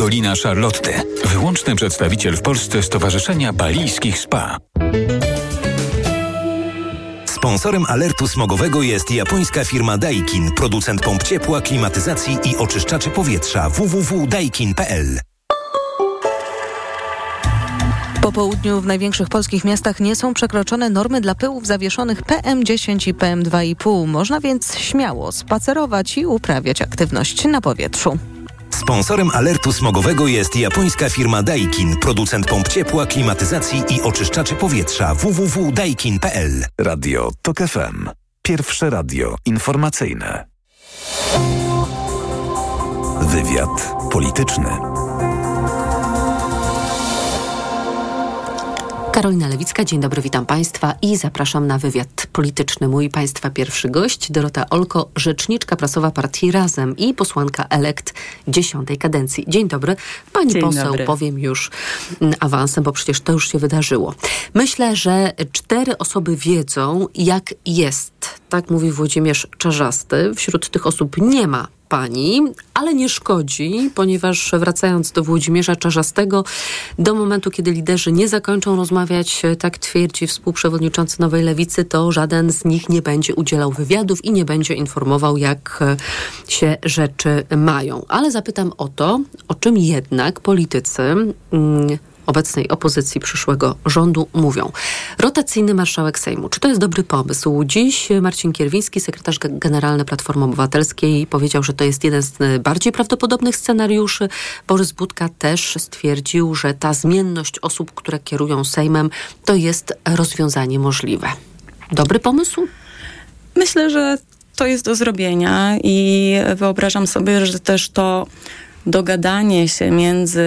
Dolina Szarlotty. Wyłączny przedstawiciel w Polsce Stowarzyszenia Balijskich Spa. Sponsorem alertu smogowego jest japońska firma Daikin, producent pomp ciepła, klimatyzacji i oczyszczaczy powietrza. www.daikin.pl. Po południu w największych polskich miastach nie są przekroczone normy dla pyłów zawieszonych PM10 i PM2,5. Można więc śmiało spacerować i uprawiać aktywność na powietrzu. Sponsorem alertu smogowego jest japońska firma Daikin, producent pomp ciepła, klimatyzacji i oczyszczaczy powietrza. www.daikin.pl. Radio Tok FM. Pierwsze radio informacyjne. Wywiad polityczny. Karolina Lewicka, dzień dobry, witam Państwa i zapraszam na wywiad polityczny. Mój Państwa pierwszy gość, Dorota Olko, rzeczniczka prasowa partii Razem i posłanka elekt 10. kadencji. Dzień dobry. Pani dzień poseł, dobry. Powiem już awansem, bo przecież to już się wydarzyło. Myślę, że 4 osoby wiedzą, jak jest. Tak mówi Włodzimierz Czarzasty. Wśród tych osób nie ma pani, ale nie szkodzi, ponieważ wracając do Włodzimierza Czarzastego, do momentu, kiedy liderzy nie zakończą rozmawiać, tak twierdzi współprzewodniczący Nowej Lewicy, to żaden z nich nie będzie udzielał wywiadów i nie będzie informował, jak się rzeczy mają. Ale zapytam o to, o czym jednak politycy obecnej opozycji przyszłego rządu mówią. Rotacyjny marszałek Sejmu. Czy to jest dobry pomysł? Dziś Marcin Kierwiński, sekretarz generalny Platformy Obywatelskiej, powiedział, że to jest jeden z bardziej prawdopodobnych scenariuszy. Borys Budka też stwierdził, że ta zmienność osób, które kierują Sejmem, to jest rozwiązanie możliwe. Dobry pomysł? Myślę, że to jest do zrobienia i wyobrażam sobie, że też to dogadanie się między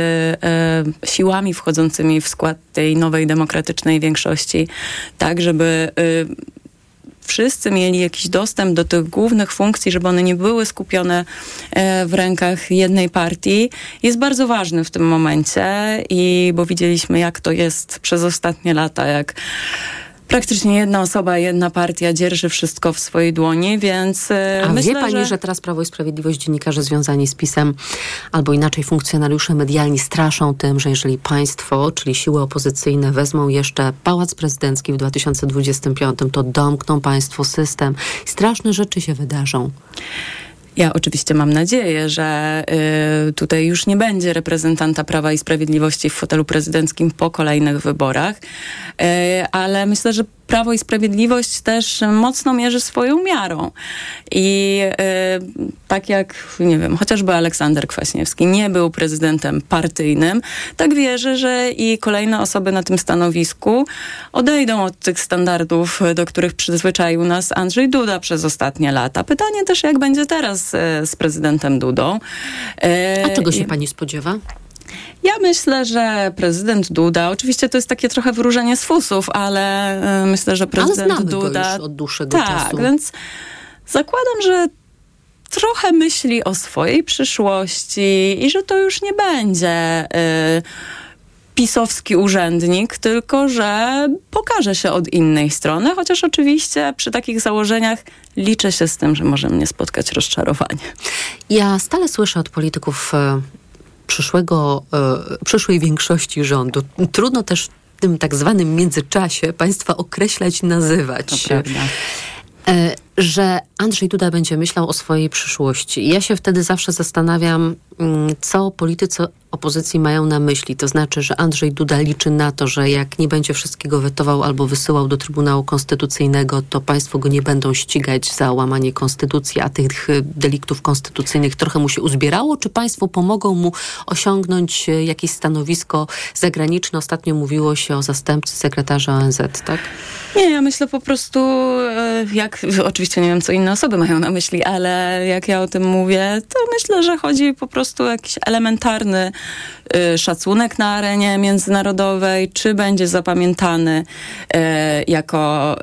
siłami wchodzącymi w skład tej nowej demokratycznej większości, tak żeby wszyscy mieli jakiś dostęp do tych głównych funkcji, żeby one nie były skupione w rękach jednej partii, jest bardzo ważny w tym momencie, i bo widzieliśmy, jak to jest przez ostatnie lata, jak praktycznie jedna osoba, jedna partia dzierży wszystko w swojej dłoni, więc myślę, wie pani, że teraz Prawo i Sprawiedliwość, dziennikarze związani z PiS-em, albo inaczej funkcjonariusze medialni, straszą tym, że jeżeli państwo, czyli siły opozycyjne, wezmą jeszcze Pałac Prezydencki w 2025, to domkną państwo system. Straszne rzeczy się wydarzą. Ja oczywiście mam nadzieję, że tutaj już nie będzie reprezentanta Prawa i Sprawiedliwości w fotelu prezydenckim po kolejnych wyborach, ale myślę, że Prawo i Sprawiedliwość też mocno mierzy swoją miarą. I tak jak, nie wiem, chociażby Aleksander Kwaśniewski nie był prezydentem partyjnym, tak wierzę, że i kolejne osoby na tym stanowisku odejdą od tych standardów, do których przyzwyczaił nas Andrzej Duda przez ostatnie lata. Pytanie też, jak będzie teraz z prezydentem Dudą. A czego się pani spodziewa? Ja myślę, że prezydent Duda, oczywiście to jest takie trochę wyróżnienie z fusów, ale myślę, że prezydent Duda go już od dłuższego czasu. Tak, więc zakładam, że trochę myśli o swojej przyszłości i że to już nie będzie pisowski urzędnik, tylko że pokaże się od innej strony, chociaż oczywiście przy takich założeniach liczę się z tym, że może mnie spotkać rozczarowanie. Ja stale słyszę od polityków przyszłej większości rządu. Trudno też w tym tak zwanym międzyczasie państwa określać, nazywać, że Andrzej Duda będzie myślał o swojej przyszłości. Ja się wtedy zawsze zastanawiam, co politycy opozycji mają na myśli. To znaczy, że Andrzej Duda liczy na to, że jak nie będzie wszystkiego wetował albo wysyłał do Trybunału Konstytucyjnego, to państwo go nie będą ścigać za łamanie konstytucji, a tych deliktów konstytucyjnych trochę mu się uzbierało. Czy państwo pomogą mu osiągnąć jakieś stanowisko zagraniczne? Ostatnio mówiło się o zastępcy sekretarza ONZ, tak? Nie, ja myślę po prostu, jak oczywiście nie wiem, co inne osoby mają na myśli, ale jak ja o tym mówię, to myślę, że chodzi po prostu o jakiś elementarny szacunek na arenie międzynarodowej, czy będzie zapamiętany jako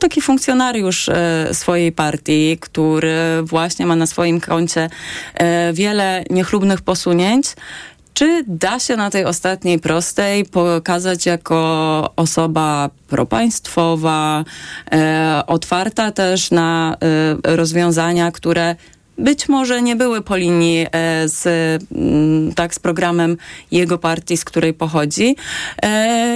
taki funkcjonariusz swojej partii, który właśnie ma na swoim koncie wiele niechlubnych posunięć. Czy da się na tej ostatniej prostej pokazać jako osoba propaństwowa, otwarta też na rozwiązania, które być może nie były po linii z programem jego partii, z której pochodzi.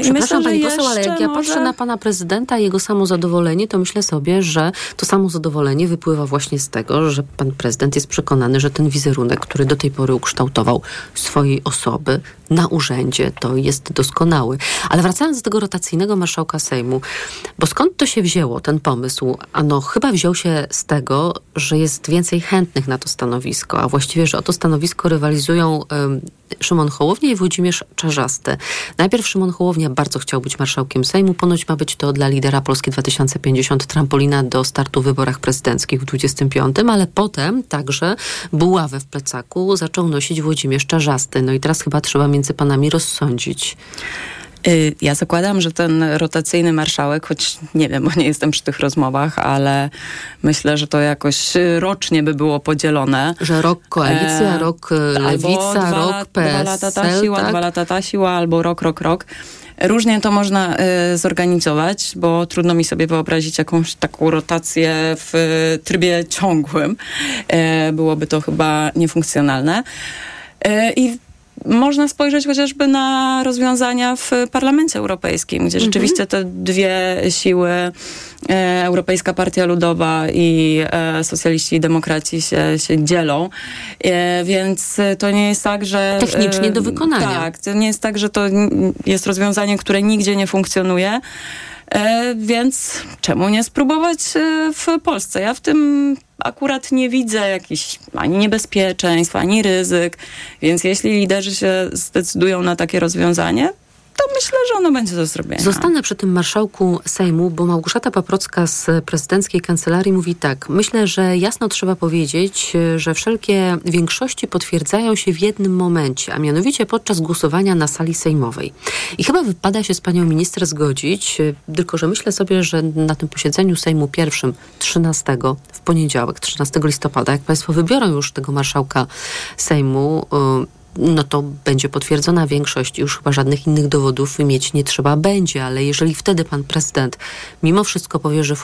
Przepraszam, pani poseł, ale jak ja patrzę na pana prezydenta i jego samozadowolenie, to myślę sobie, że to samozadowolenie wypływa właśnie z tego, że pan prezydent jest przekonany, że ten wizerunek, który do tej pory ukształtował swojej osoby na urzędzie, to jest doskonały. Ale wracając do tego rotacyjnego marszałka Sejmu, bo skąd to się wzięło, ten pomysł? Ano, chyba wziął się z tego, że jest więcej chętnych na to stanowisko, a właściwie, że o to stanowisko rywalizują Szymon Hołownia i Włodzimierz Czarzasty. Najpierw Szymon Hołownia bardzo chciał być marszałkiem Sejmu. Ponoć ma być to dla lidera Polski 2050 trampolina do startu w wyborach prezydenckich w 25, ale potem także buławę w plecaku zaczął nosić Włodzimierz Czarzasty. No i teraz chyba trzeba między panami rozsądzić. Ja zakładam, że ten rotacyjny marszałek, choć nie wiem, bo nie jestem przy tych rozmowach, ale myślę, że to jakoś rocznie by było podzielone. Że rok koalicja, rok lewica, rok PSL. 2 lata ta siła, tak? 2 lata ta siła, albo rok. Różnie to można zorganizować, bo trudno mi sobie wyobrazić jakąś taką rotację w trybie ciągłym. Byłoby to chyba niefunkcjonalne. I można spojrzeć chociażby na rozwiązania w Parlamencie Europejskim, gdzie rzeczywiście te dwie siły, Europejska Partia Ludowa i socjaliści i demokraci się dzielą, więc to nie jest tak, że... Technicznie do wykonania. Tak, to nie jest tak, że to jest rozwiązanie, które nigdzie nie funkcjonuje, więc czemu nie spróbować w Polsce? Ja w tym akurat nie widzę jakichś ani niebezpieczeństw, ani ryzyk, więc jeśli liderzy się zdecydują na takie rozwiązanie, to myślę, że ono będzie do zrobienia. Zostanę przy tym marszałku Sejmu, bo Małgorzata Paprocka z prezydenckiej kancelarii mówi tak. Myślę, że jasno trzeba powiedzieć, że wszelkie większości potwierdzają się w jednym momencie, a mianowicie podczas głosowania na sali sejmowej. I chyba wypada się z panią minister zgodzić, tylko że myślę sobie, że na tym posiedzeniu Sejmu pierwszym 13 w poniedziałek, 13 listopada, jak państwo wybiorą już tego marszałka Sejmu, no to będzie potwierdzona większość. Już chyba żadnych innych dowodów mieć nie trzeba będzie, ale jeżeli wtedy pan prezydent mimo wszystko powierzy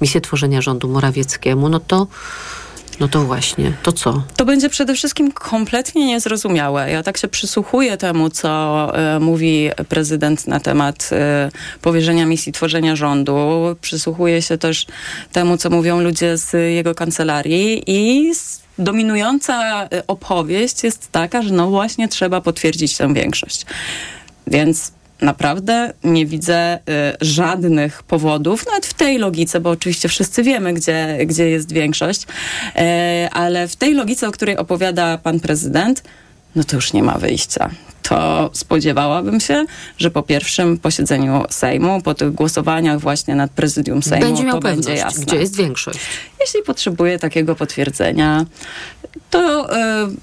misję tworzenia rządu Morawieckiemu, no to właśnie, to co? To będzie przede wszystkim kompletnie niezrozumiałe. Ja tak się przysłuchuję temu, co mówi prezydent na temat powierzenia misji tworzenia rządu. Przysłuchuję się też temu, co mówią ludzie z jego kancelarii i dominująca opowieść jest taka, że no właśnie trzeba potwierdzić tę większość. Więc naprawdę nie widzę żadnych powodów, nawet w tej logice, bo oczywiście wszyscy wiemy, gdzie jest większość, ale w tej logice, o której opowiada pan prezydent, no to już nie ma wyjścia. To spodziewałabym się, że po pierwszym posiedzeniu Sejmu, po tych głosowaniach właśnie nad prezydium Sejmu, będzie miał to pewność, będzie jasne. Gdzie jest większość? Jeśli potrzebuje takiego potwierdzenia, to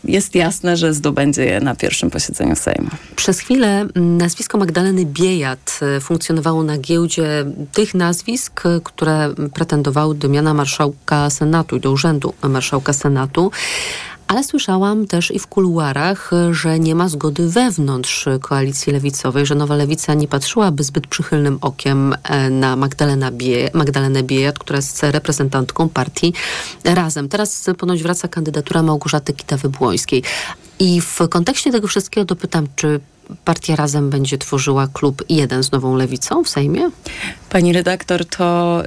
jest jasne, że zdobędzie je na pierwszym posiedzeniu Sejmu. Przez chwilę nazwisko Magdaleny Biejat funkcjonowało na giełdzie tych nazwisk, które pretendowały do miana marszałka Senatu i do urzędu marszałka Senatu. Ale słyszałam też i w kuluarach, że nie ma zgody wewnątrz koalicji lewicowej, że Nowa Lewica nie patrzyłaby zbyt przychylnym okiem na Magdalenę Biejat, która jest reprezentantką partii Razem. Teraz ponoć wraca kandydatura Małgorzaty Kitawy-Błońskiej. I w kontekście tego wszystkiego dopytam, czy partia Razem będzie tworzyła klub jeden z Nową Lewicą w Sejmie? Pani redaktor, to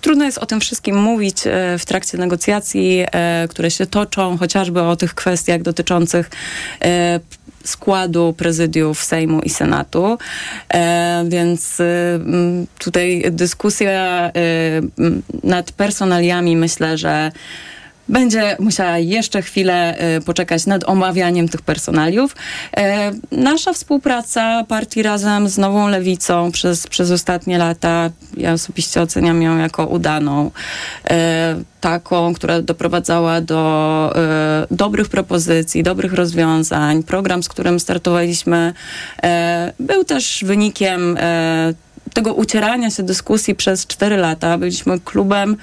trudno jest o tym wszystkim mówić w trakcie negocjacji, które się toczą, chociażby o tych kwestiach dotyczących składu prezydiów Sejmu i Senatu. Więc tutaj dyskusja nad personaliami, myślę, że będzie musiała jeszcze chwilę poczekać nad omawianiem tych personaliów. Nasza współpraca partii Razem z Nową Lewicą przez ostatnie lata, ja osobiście oceniam ją jako udaną, taką, która doprowadzała do dobrych propozycji, dobrych rozwiązań. Program, z którym startowaliśmy, był też wynikiem tego ucierania się dyskusji przez 4 lata. Byliśmy klubem,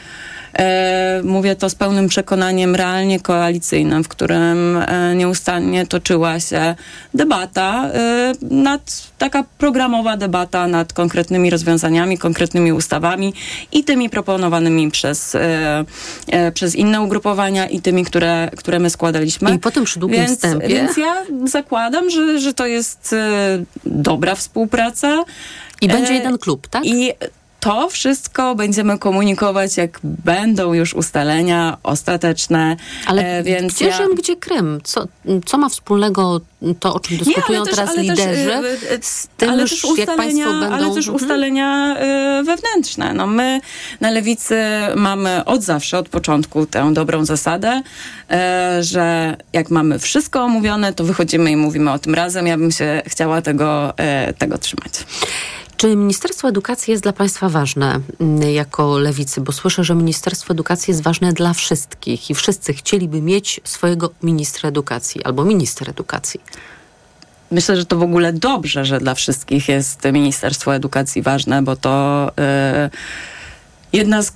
mówię to z pełnym przekonaniem, realnie koalicyjnym, w którym nieustannie toczyła się debata, taka programowa debata nad konkretnymi rozwiązaniami, konkretnymi ustawami i tymi proponowanymi przez inne ugrupowania i tymi, które my składaliśmy. I potem przy długim wstępie. Więc ja zakładam, że to jest dobra współpraca. I będzie jeden klub, tak? I to wszystko będziemy komunikować, jak będą już ustalenia ostateczne. Ale więc gdzie Rzym, gdzie Krym? Co ma wspólnego to, o czym dyskutują teraz liderzy, z tym, jak państwo będą... Ale też ustalenia wewnętrzne. No my na Lewicy mamy od zawsze, od początku tę dobrą zasadę, że jak mamy wszystko omówione, to wychodzimy i mówimy o tym razem. Ja bym się chciała tego trzymać. Czy Ministerstwo Edukacji jest dla państwa ważne jako Lewicy? Bo słyszę, że Ministerstwo Edukacji jest ważne dla wszystkich i wszyscy chcieliby mieć swojego ministra edukacji albo minister edukacji. Myślę, że to w ogóle dobrze, że dla wszystkich jest Ministerstwo Edukacji ważne, bo to... jedna z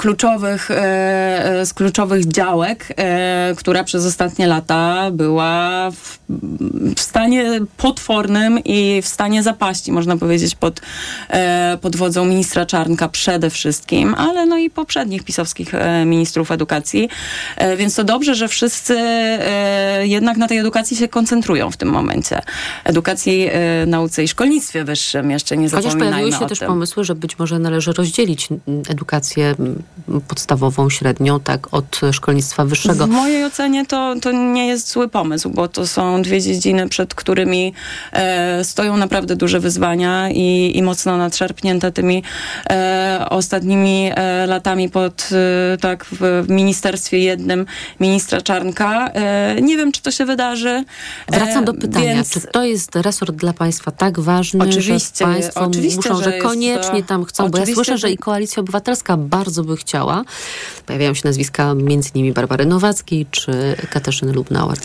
kluczowych działek, która przez ostatnie lata była w stanie potwornym i w stanie zapaści, można powiedzieć, pod wodzą ministra Czarnka przede wszystkim, ale no i poprzednich pisowskich ministrów edukacji. Więc to dobrze, że wszyscy jednak na tej edukacji się koncentrują w tym momencie. Edukacji, nauce i szkolnictwie wyższym, jeszcze nie zapominajmy o tym. Chociaż pojawiły się też pomysły, że być może należy rozdzielić edukację podstawową, średnią, tak, od szkolnictwa wyższego. W mojej ocenie to nie jest zły pomysł, bo to są dwie dziedziny, przed którymi stoją naprawdę duże wyzwania i mocno nadszarpnięte tymi ostatnimi latami w ministerstwie jednym ministra Czarnka. Nie wiem, czy to się wydarzy. Wracam do pytania, czy to jest resort dla państwa tak ważny, że państwo muszą, że koniecznie tam chcą, bo ja słyszę, że i Koalicja Obywatelska bardzo by chciała. Pojawiają się nazwiska między innymi Barbary Nowackiej czy Katarzyny Lubnauer.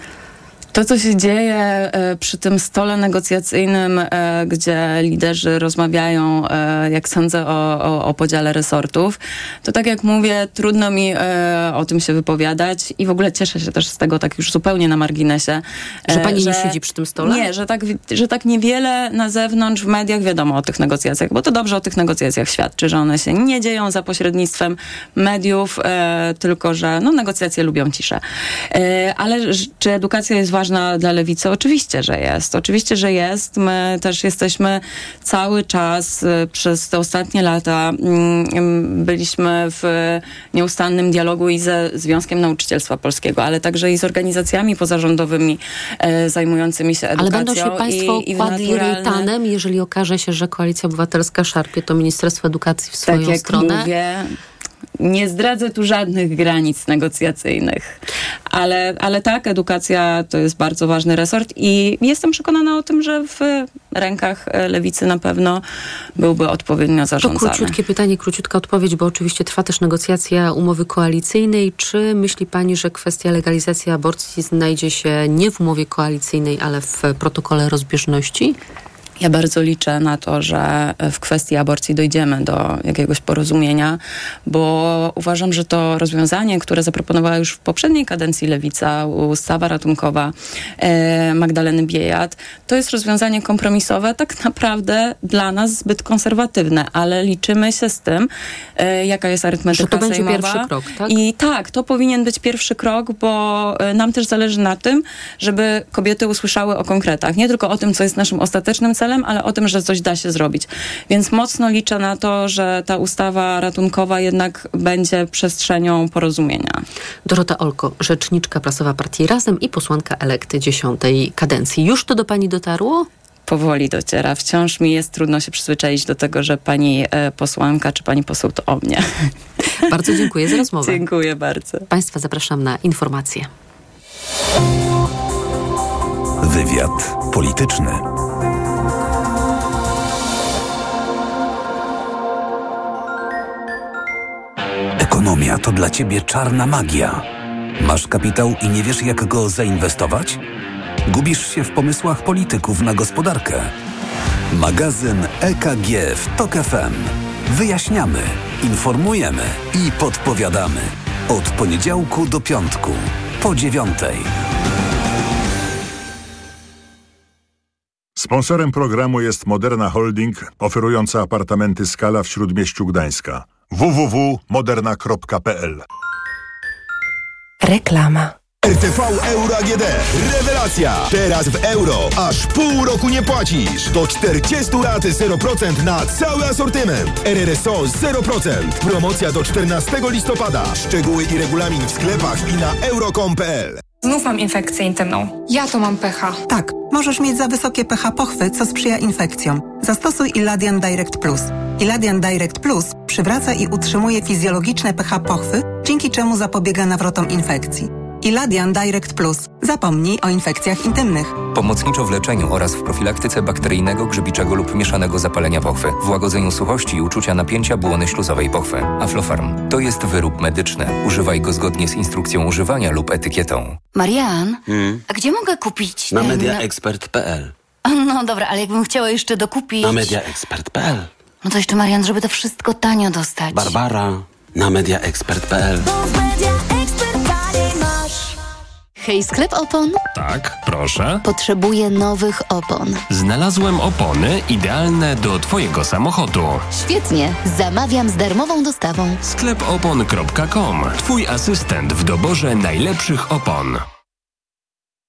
To, co się dzieje przy tym stole negocjacyjnym, gdzie liderzy rozmawiają, jak sądzę, o podziale resortów, to tak jak mówię, trudno mi o tym się wypowiadać i w ogóle cieszę się też z tego, tak już zupełnie na marginesie. Że pani nie siedzi przy tym stole? Nie, że tak niewiele na zewnątrz w mediach wiadomo o tych negocjacjach, bo to dobrze o tych negocjacjach świadczy, że one się nie dzieją za pośrednictwem mediów, tylko że negocjacje lubią ciszę. Ale czy edukacja jest ważna dla Lewicy? Oczywiście, że jest. Oczywiście, że jest. My też jesteśmy cały czas przez te ostatnie lata byliśmy w nieustannym dialogu i ze Związkiem Nauczycielstwa Polskiego, ale także i z organizacjami pozarządowymi zajmującymi się edukacją. Ale będą się państwo kładli rejtanem, jeżeli okaże się, że Koalicja Obywatelska szarpie to Ministerstwo Edukacji w swoją stronę? Tak jak mówię, nie zdradzę tu żadnych granic negocjacyjnych, ale tak, edukacja to jest bardzo ważny resort i jestem przekonana o tym, że w rękach Lewicy na pewno byłby odpowiednio zarządzany. To króciutkie pytanie, króciutka odpowiedź, bo oczywiście trwa też negocjacja umowy koalicyjnej. Czy myśli pani, że kwestia legalizacji aborcji znajdzie się nie w umowie koalicyjnej, ale w protokole rozbieżności? Ja bardzo liczę na to, że w kwestii aborcji dojdziemy do jakiegoś porozumienia, bo uważam, że to rozwiązanie, które zaproponowała już w poprzedniej kadencji Lewica, ustawa ratunkowa Magdaleny Biejat, to jest rozwiązanie kompromisowe, tak naprawdę dla nas zbyt konserwatywne, ale liczymy się z tym, jaka jest arytmetyka sejmowa. Że to będzie pierwszy krok, tak? I tak, to powinien być pierwszy krok, bo nam też zależy na tym, żeby kobiety usłyszały o konkretach. Nie tylko o tym, co jest naszym ostatecznym celem, ale o tym, że coś da się zrobić. Więc mocno liczę na to, że ta ustawa ratunkowa jednak będzie przestrzenią porozumienia. Dorota Olko, rzeczniczka prasowa partii Razem i posłanka elekty 10. kadencji. Już to do pani dotarło? Powoli dociera. Wciąż mi jest trudno się przyzwyczaić do tego, że pani posłanka czy pani poseł to o mnie. Bardzo dziękuję za rozmowę. Dziękuję bardzo. Państwa zapraszam na informacje. Wywiad polityczny. Ekonomia to dla ciebie czarna magia. Masz kapitał i nie wiesz, jak go zainwestować? Gubisz się w pomysłach polityków na gospodarkę. Magazyn EKG w Tok FM. Wyjaśniamy, informujemy i podpowiadamy. Od poniedziałku do piątku, po 9:00. Sponsorem programu jest Moderna Holding, oferująca apartamenty Skala w Śródmieściu Gdańska. www.moderna.pl. Reklama. RTV Euro AGD. Rewelacja! Teraz w euro. Aż pół roku nie płacisz. Do 40 rat 0% na cały asortyment. RRSO 0%. Promocja do 14 listopada. Szczegóły i regulamin w sklepach i na euro.com.pl. Znów mam infekcję intymną. Ja to mam pH. Tak, możesz mieć za wysokie pH pochwy, co sprzyja infekcjom. Zastosuj Iladian Direct Plus. Iladian Direct Plus przywraca i utrzymuje fizjologiczne pH pochwy, dzięki czemu zapobiega nawrotom infekcji. Iladian Direct Plus. Zapomnij o infekcjach intymnych. Pomocniczo w leczeniu oraz w profilaktyce bakteryjnego, grzybiczego lub mieszanego zapalenia pochwy, w łagodzeniu suchości i uczucia napięcia błony śluzowej pochwy. Aflofarm to jest wyrób medyczny. Używaj go zgodnie z instrukcją używania lub etykietą. Marian, a gdzie mogę kupić? Na mediaexpert.pl. No dobra, ale jakbym chciała jeszcze dokupić... Na mediaexpert.pl. No to jeszcze, Marian, żeby to wszystko tanio dostać. Barbara, na mediaexpert.pl. Hej, sklep opon? Tak, proszę. Potrzebuję nowych opon. Znalazłem opony idealne do Twojego samochodu. Świetnie, zamawiam z darmową dostawą. Sklepopon.com. Twój asystent w doborze najlepszych opon.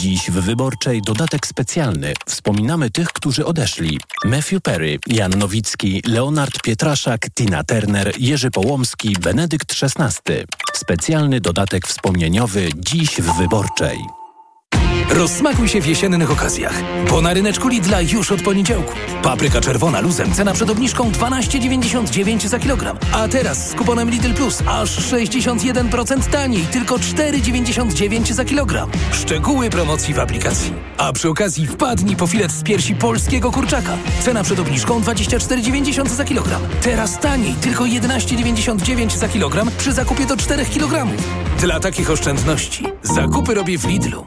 Dziś w Wyborczej dodatek specjalny. Wspominamy tych, którzy odeszli. Matthew Perry, Jan Nowicki, Leonard Pietraszak, Tina Turner, Jerzy Połomski, Benedykt XVI. Specjalny dodatek wspomnieniowy dziś w Wyborczej. Rozsmakuj się w jesiennych okazjach, bo na ryneczku Lidla już od poniedziałku. Papryka czerwona luzem, cena przed obniżką 12,99 za kilogram. A teraz z kuponem Lidl Plus aż 61% taniej, tylko 4,99 za kilogram. Szczegóły promocji w aplikacji. A przy okazji wpadnij po filet z piersi polskiego kurczaka. Cena przed obniżką 24,90 za kilogram. Teraz taniej, tylko 11,99 za kilogram przy zakupie do 4 kg. Dla takich oszczędności zakupy robię w Lidlu.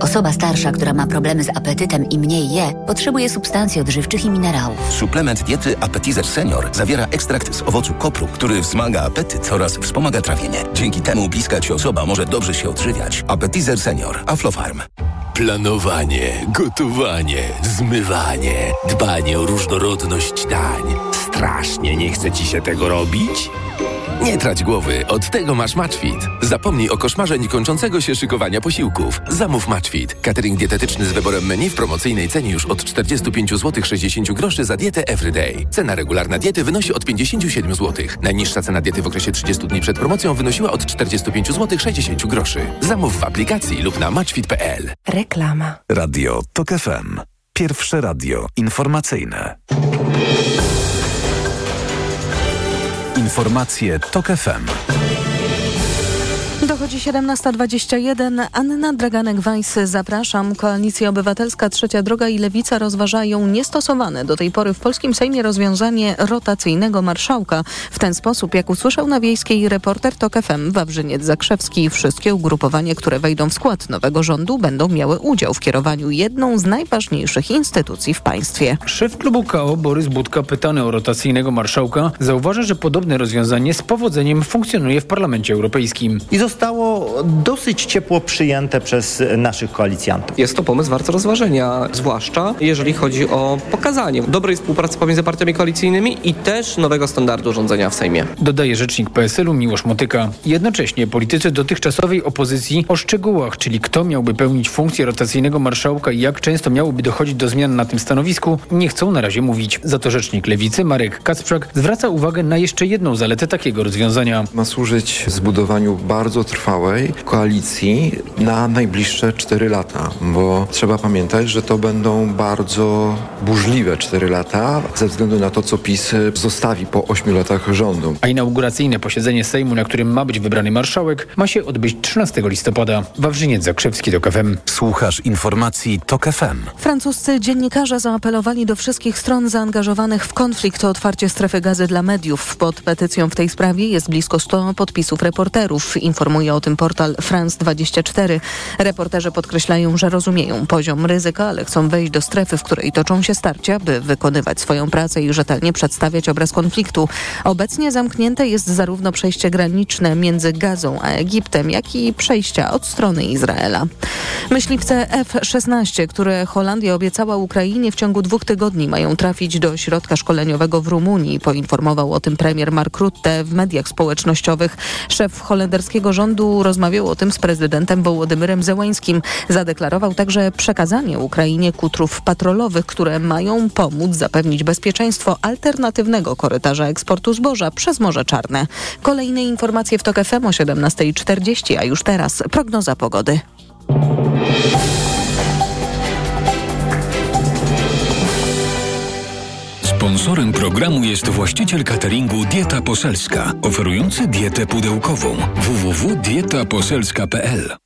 Osoba starsza, która ma problemy z apetytem i mniej je, potrzebuje substancji odżywczych i minerałów. Suplement diety Appetizer Senior zawiera ekstrakt z owocu kopru, który wzmaga apetyt oraz wspomaga trawienie. Dzięki temu bliska ci osoba może dobrze się odżywiać. Appetizer Senior. Aflofarm. Planowanie, gotowanie, zmywanie, dbanie o różnorodność dań. Strasznie nie chce ci się tego robić? Nie trać głowy, od tego masz Matchfit. Zapomnij o koszmarze niekończącego się szykowania posiłków. Zamów Matchfit. Catering dietetyczny z wyborem menu w promocyjnej cenie już od 45,60 zł za dietę Everyday. Cena regularna diety wynosi od 57 zł. Najniższa cena diety w okresie 30 dni przed promocją wynosiła od 45,60 zł. Zamów w aplikacji lub na matchfit.pl. Reklama. Radio Tok FM. Pierwsze radio informacyjne. Informacje Tok FM. Dochodzi 17:21. Anna Draganek-Weiss, zapraszam. Koalicja Obywatelska, Trzecia Droga i Lewica rozważają niestosowane do tej pory w polskim Sejmie rozwiązanie rotacyjnego marszałka. W ten sposób, jak usłyszał na Wiejskiej reporter Tok FM Wawrzyniec Zakrzewski, wszystkie ugrupowania, które wejdą w skład nowego rządu, będą miały udział w kierowaniu jedną z najważniejszych instytucji w państwie. Szef klubu KO Borys Budka, pytany o rotacyjnego marszałka, zauważa, że podobne rozwiązanie z powodzeniem funkcjonuje w Parlamencie Europejskim. I zostało zostało dosyć ciepło przyjęte przez naszych koalicjantów. Jest to pomysł wart rozważenia, zwłaszcza jeżeli chodzi o pokazanie dobrej współpracy pomiędzy partiami koalicyjnymi i też nowego standardu rządzenia w Sejmie. Dodaje rzecznik PSL-u Miłosz Motyka. Jednocześnie politycy dotychczasowej opozycji o szczegółach, czyli kto miałby pełnić funkcję rotacyjnego marszałka i jak często miałoby dochodzić do zmian na tym stanowisku, nie chcą na razie mówić. Za to rzecznik Lewicy Marek Kacprzak zwraca uwagę na jeszcze jedną zaletę takiego rozwiązania. Ma służyć zbudowaniu bardzo trwałej koalicji na najbliższe 4 lata, bo trzeba pamiętać, że to będą bardzo burzliwe 4 lata ze względu na to, co PiS zostawi po 8 latach rządu. A inauguracyjne posiedzenie Sejmu, na którym ma być wybrany marszałek, ma się odbyć 13 listopada. Wawrzyniec Zakrzewski, Tok FM. Słuchasz informacji Tok FM. Francuscy dziennikarze zaapelowali do wszystkich stron zaangażowanych w konflikt o otwarcie strefy gazy dla mediów. Pod petycją w tej sprawie jest blisko 100 podpisów reporterów. Informuje o tym portal France24. Reporterzy podkreślają, że rozumieją poziom ryzyka, ale chcą wejść do strefy, w której toczą się starcia, by wykonywać swoją pracę i rzetelnie przedstawiać obraz konfliktu. Obecnie zamknięte jest zarówno przejście graniczne między Gazą a Egiptem, jak i przejścia od strony Izraela. Myśliwce F-16, które Holandia obiecała Ukrainie w ciągu 2 tygodni, mają trafić do ośrodka szkoleniowego w Rumunii. Poinformował o tym premier Mark Rutte w mediach społecznościowych. Szef holenderskiego rządu rozmawiał o tym z prezydentem Wołodymyrem Zełańskim. Zadeklarował także przekazanie Ukrainie kutrów patrolowych, które mają pomóc zapewnić bezpieczeństwo alternatywnego korytarza eksportu zboża przez Morze Czarne. Kolejne informacje w Tok FM o 17:40, a już teraz prognoza pogody. Sponsorem programu jest właściciel cateringu Dieta Poselska, oferujący dietę pudełkową. www.dietaposelska.pl.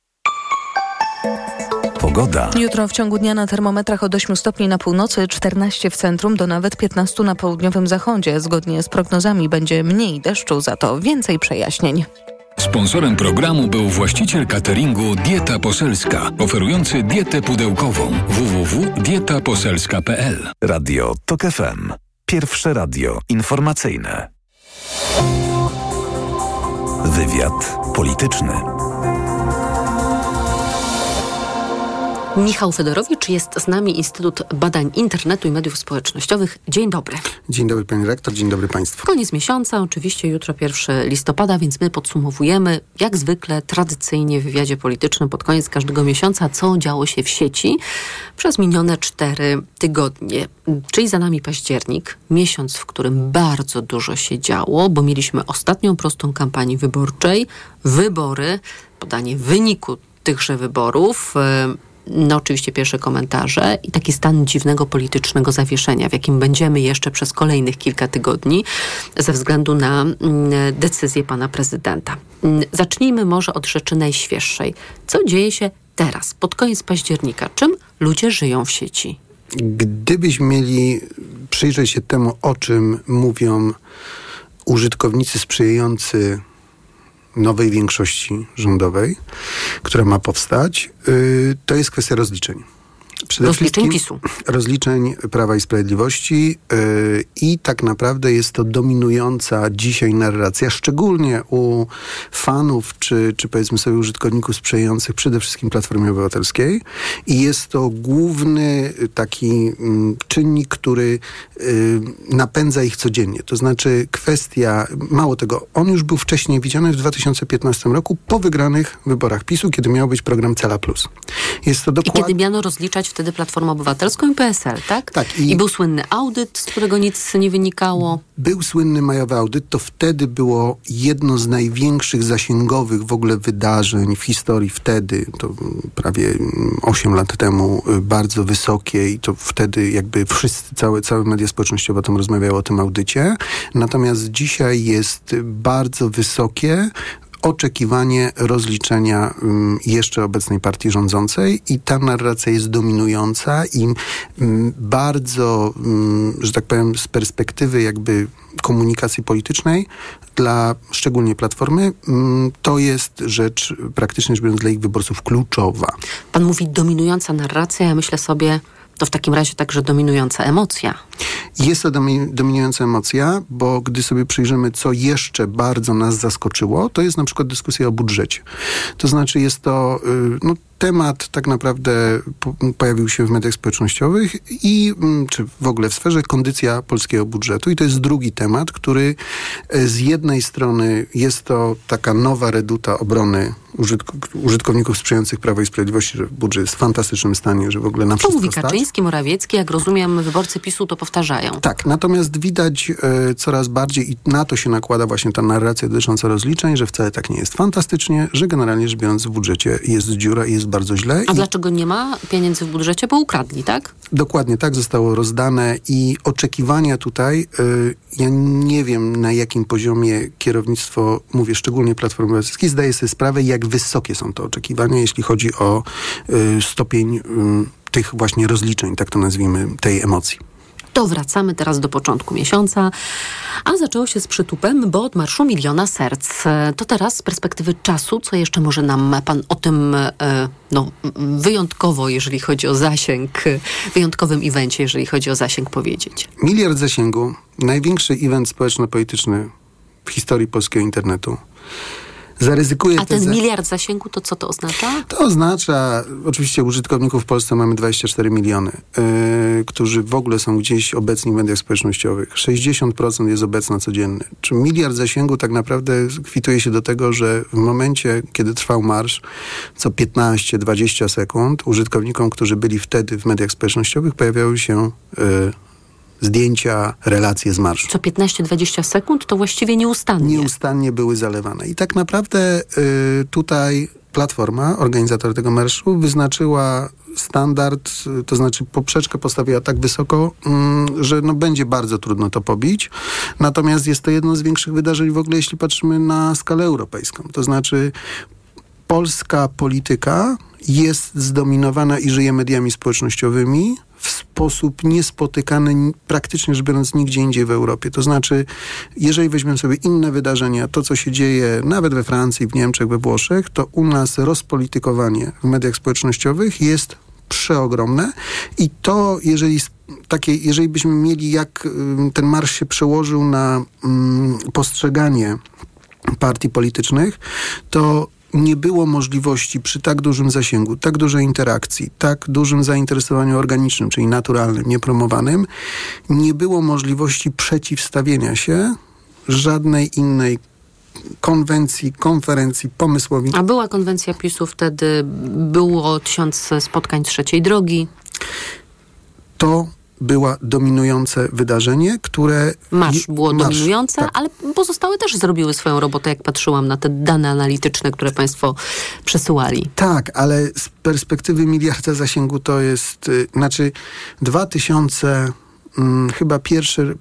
Pogoda. Jutro w ciągu dnia na termometrach od 8 stopni na północy, 14 w centrum, do nawet 15 na południowym zachodzie. Zgodnie z prognozami będzie mniej deszczu, za to więcej przejaśnień. Sponsorem programu był właściciel cateringu Dieta Poselska, oferujący dietę pudełkową. www.dietaposelska.pl. Radio Tok FM. Pierwsze radio informacyjne. Wywiad polityczny. Michał Fedorowicz, jest z nami Instytut Badań Internetu i Mediów Społecznościowych. Dzień dobry. Dzień dobry pani rektor, dzień dobry państwu. Koniec miesiąca, oczywiście jutro 1 listopada, więc my podsumowujemy, jak zwykle, tradycyjnie w wywiadzie politycznym pod koniec każdego miesiąca, co działo się w sieci przez minione 4 tygodnie. Czyli za nami październik, miesiąc, w którym bardzo dużo się działo, bo mieliśmy ostatnią prostą kampanii wyborczej, wybory, podanie wyniku tychże wyborów, no oczywiście pierwsze komentarze i taki stan dziwnego politycznego zawieszenia, w jakim będziemy jeszcze przez kolejnych kilka tygodni ze względu na decyzję pana prezydenta. Zacznijmy może od rzeczy najświeższej. Co dzieje się teraz, pod koniec października? Czym ludzie żyją w sieci? Gdybyśmy mieli przyjrzeć się temu, o czym mówią użytkownicy sprzyjający nowej większości rządowej, która ma powstać, to jest kwestia rozliczeń. Rozliczeń PiS-u. Rozliczeń Prawa i Sprawiedliwości i tak naprawdę jest to dominująca dzisiaj narracja, szczególnie u fanów, czy powiedzmy sobie użytkowników sprzyjających przede wszystkim Platformie Obywatelskiej, i jest to główny taki czynnik, który napędza ich codziennie. To znaczy kwestia, mało tego, on już był wcześniej widziany w 2015 roku po wygranych wyborach PiS-u, kiedy miał być program Cela Plus. Jest to dokładnie... I kiedy miano rozliczać wtedy Platformę Obywatelską i PSL, tak? Tak. I był słynny audyt, z którego nic nie wynikało. Był słynny majowy audyt, to wtedy było jedno z największych zasięgowych w ogóle wydarzeń w historii wtedy, to prawie 8 lat temu, bardzo wysokie, i to wtedy jakby wszyscy, całe media społecznościowe tam rozmawiały o tym audycie. Natomiast dzisiaj jest bardzo wysokie oczekiwanie rozliczenia jeszcze obecnej partii rządzącej i ta narracja jest dominująca i bardzo, że tak powiem, z perspektywy jakby komunikacji politycznej dla szczególnie Platformy to jest rzecz praktycznie rzecz biorąc dla ich wyborców kluczowa. Pan mówi dominująca narracja, ja myślę sobie, to w takim razie także dominująca emocja. Jest to dominująca emocja, bo gdy sobie przyjrzymy, co jeszcze bardzo nas zaskoczyło, to jest na przykład dyskusja o budżecie. To znaczy jest to temat tak naprawdę pojawił się w mediach społecznościowych i czy w ogóle w sferze kondycja polskiego budżetu. I to jest drugi temat, który z jednej strony jest to taka nowa reduta obrony użytkowników sprzyjających Prawo i Sprawiedliwości, że budżet jest w fantastycznym stanie, że w ogóle na wszystko stać. To mówi Kaczyński, Morawiecki, jak rozumiem, wyborcy PiS-u to powtarzają. Tak, natomiast widać coraz bardziej, i na to się nakłada właśnie ta narracja dotycząca rozliczeń, że wcale tak nie jest fantastycznie, że generalnie rzecz biorąc w budżecie jest dziura i jest bardzo źle. A dlaczego nie ma pieniędzy w budżecie? Bo ukradli, tak? Dokładnie tak, zostało rozdane i oczekiwania tutaj, ja nie wiem na jakim poziomie kierownictwo, mówię szczególnie Platformy Obywatelskiej, zdaje sobie sprawę, jak wysokie są to oczekiwania, jeśli chodzi o stopień tych właśnie rozliczeń, tak to nazwijmy, tej emocji. To wracamy teraz do początku miesiąca, a zaczęło się z przytupem, bo od Marszu Miliona Serc. To teraz z perspektywy czasu, co jeszcze może nam pan o tym, wyjątkowo, jeżeli chodzi o zasięg, wyjątkowym evencie, jeżeli chodzi o zasięg powiedzieć? 1 miliard zasięgu, największy event społeczno-polityczny w historii polskiego internetu. A ten 1 miliard zasięgu, to co to oznacza? To oznacza, oczywiście użytkowników w Polsce mamy 24 miliony, którzy w ogóle są gdzieś obecni w mediach społecznościowych. 60% jest obecna codziennie. Czy 1 miliard zasięgu tak naprawdę kwituje się do tego, że w momencie, kiedy trwał marsz, co 15-20 sekund użytkownikom, którzy byli wtedy w mediach społecznościowych, pojawiały się zdjęcia, relacje z marszu. Co 15-20 sekund to właściwie nieustannie. Nieustannie były zalewane. I tak naprawdę tutaj Platforma, organizator tego marszu, wyznaczyła standard, to znaczy poprzeczkę postawiła tak wysoko, że będzie bardzo trudno to pobić. Natomiast jest to jedno z większych wydarzeń w ogóle, jeśli patrzymy na skalę europejską. To znaczy polska polityka jest zdominowana i żyje mediami społecznościowymi w sposób niespotykany praktycznie rzecz biorąc nigdzie indziej w Europie. To znaczy, jeżeli weźmiemy sobie inne wydarzenia, to co się dzieje nawet we Francji, w Niemczech, we Włoszech, to u nas rozpolitykowanie w mediach społecznościowych jest przeogromne i to, jeżeli byśmy mieli, jak ten marsz się przełożył na postrzeganie partii politycznych, to nie było możliwości przy tak dużym zasięgu, tak dużej interakcji, tak dużym zainteresowaniu organicznym, czyli naturalnym, niepromowanym, nie było możliwości przeciwstawienia się żadnej innej konwencji, konferencji, pomysłowi. A była konwencja PiS-u wtedy, było 1000 spotkań trzeciej drogi. To była dominujące wydarzenie, które... Marsz było dominujące, tak. Ale pozostałe też zrobiły swoją robotę, jak patrzyłam na te dane analityczne, które państwo przesyłali. Tak, ale z perspektywy miliarda zasięgu to jest... Znaczy 2000... chyba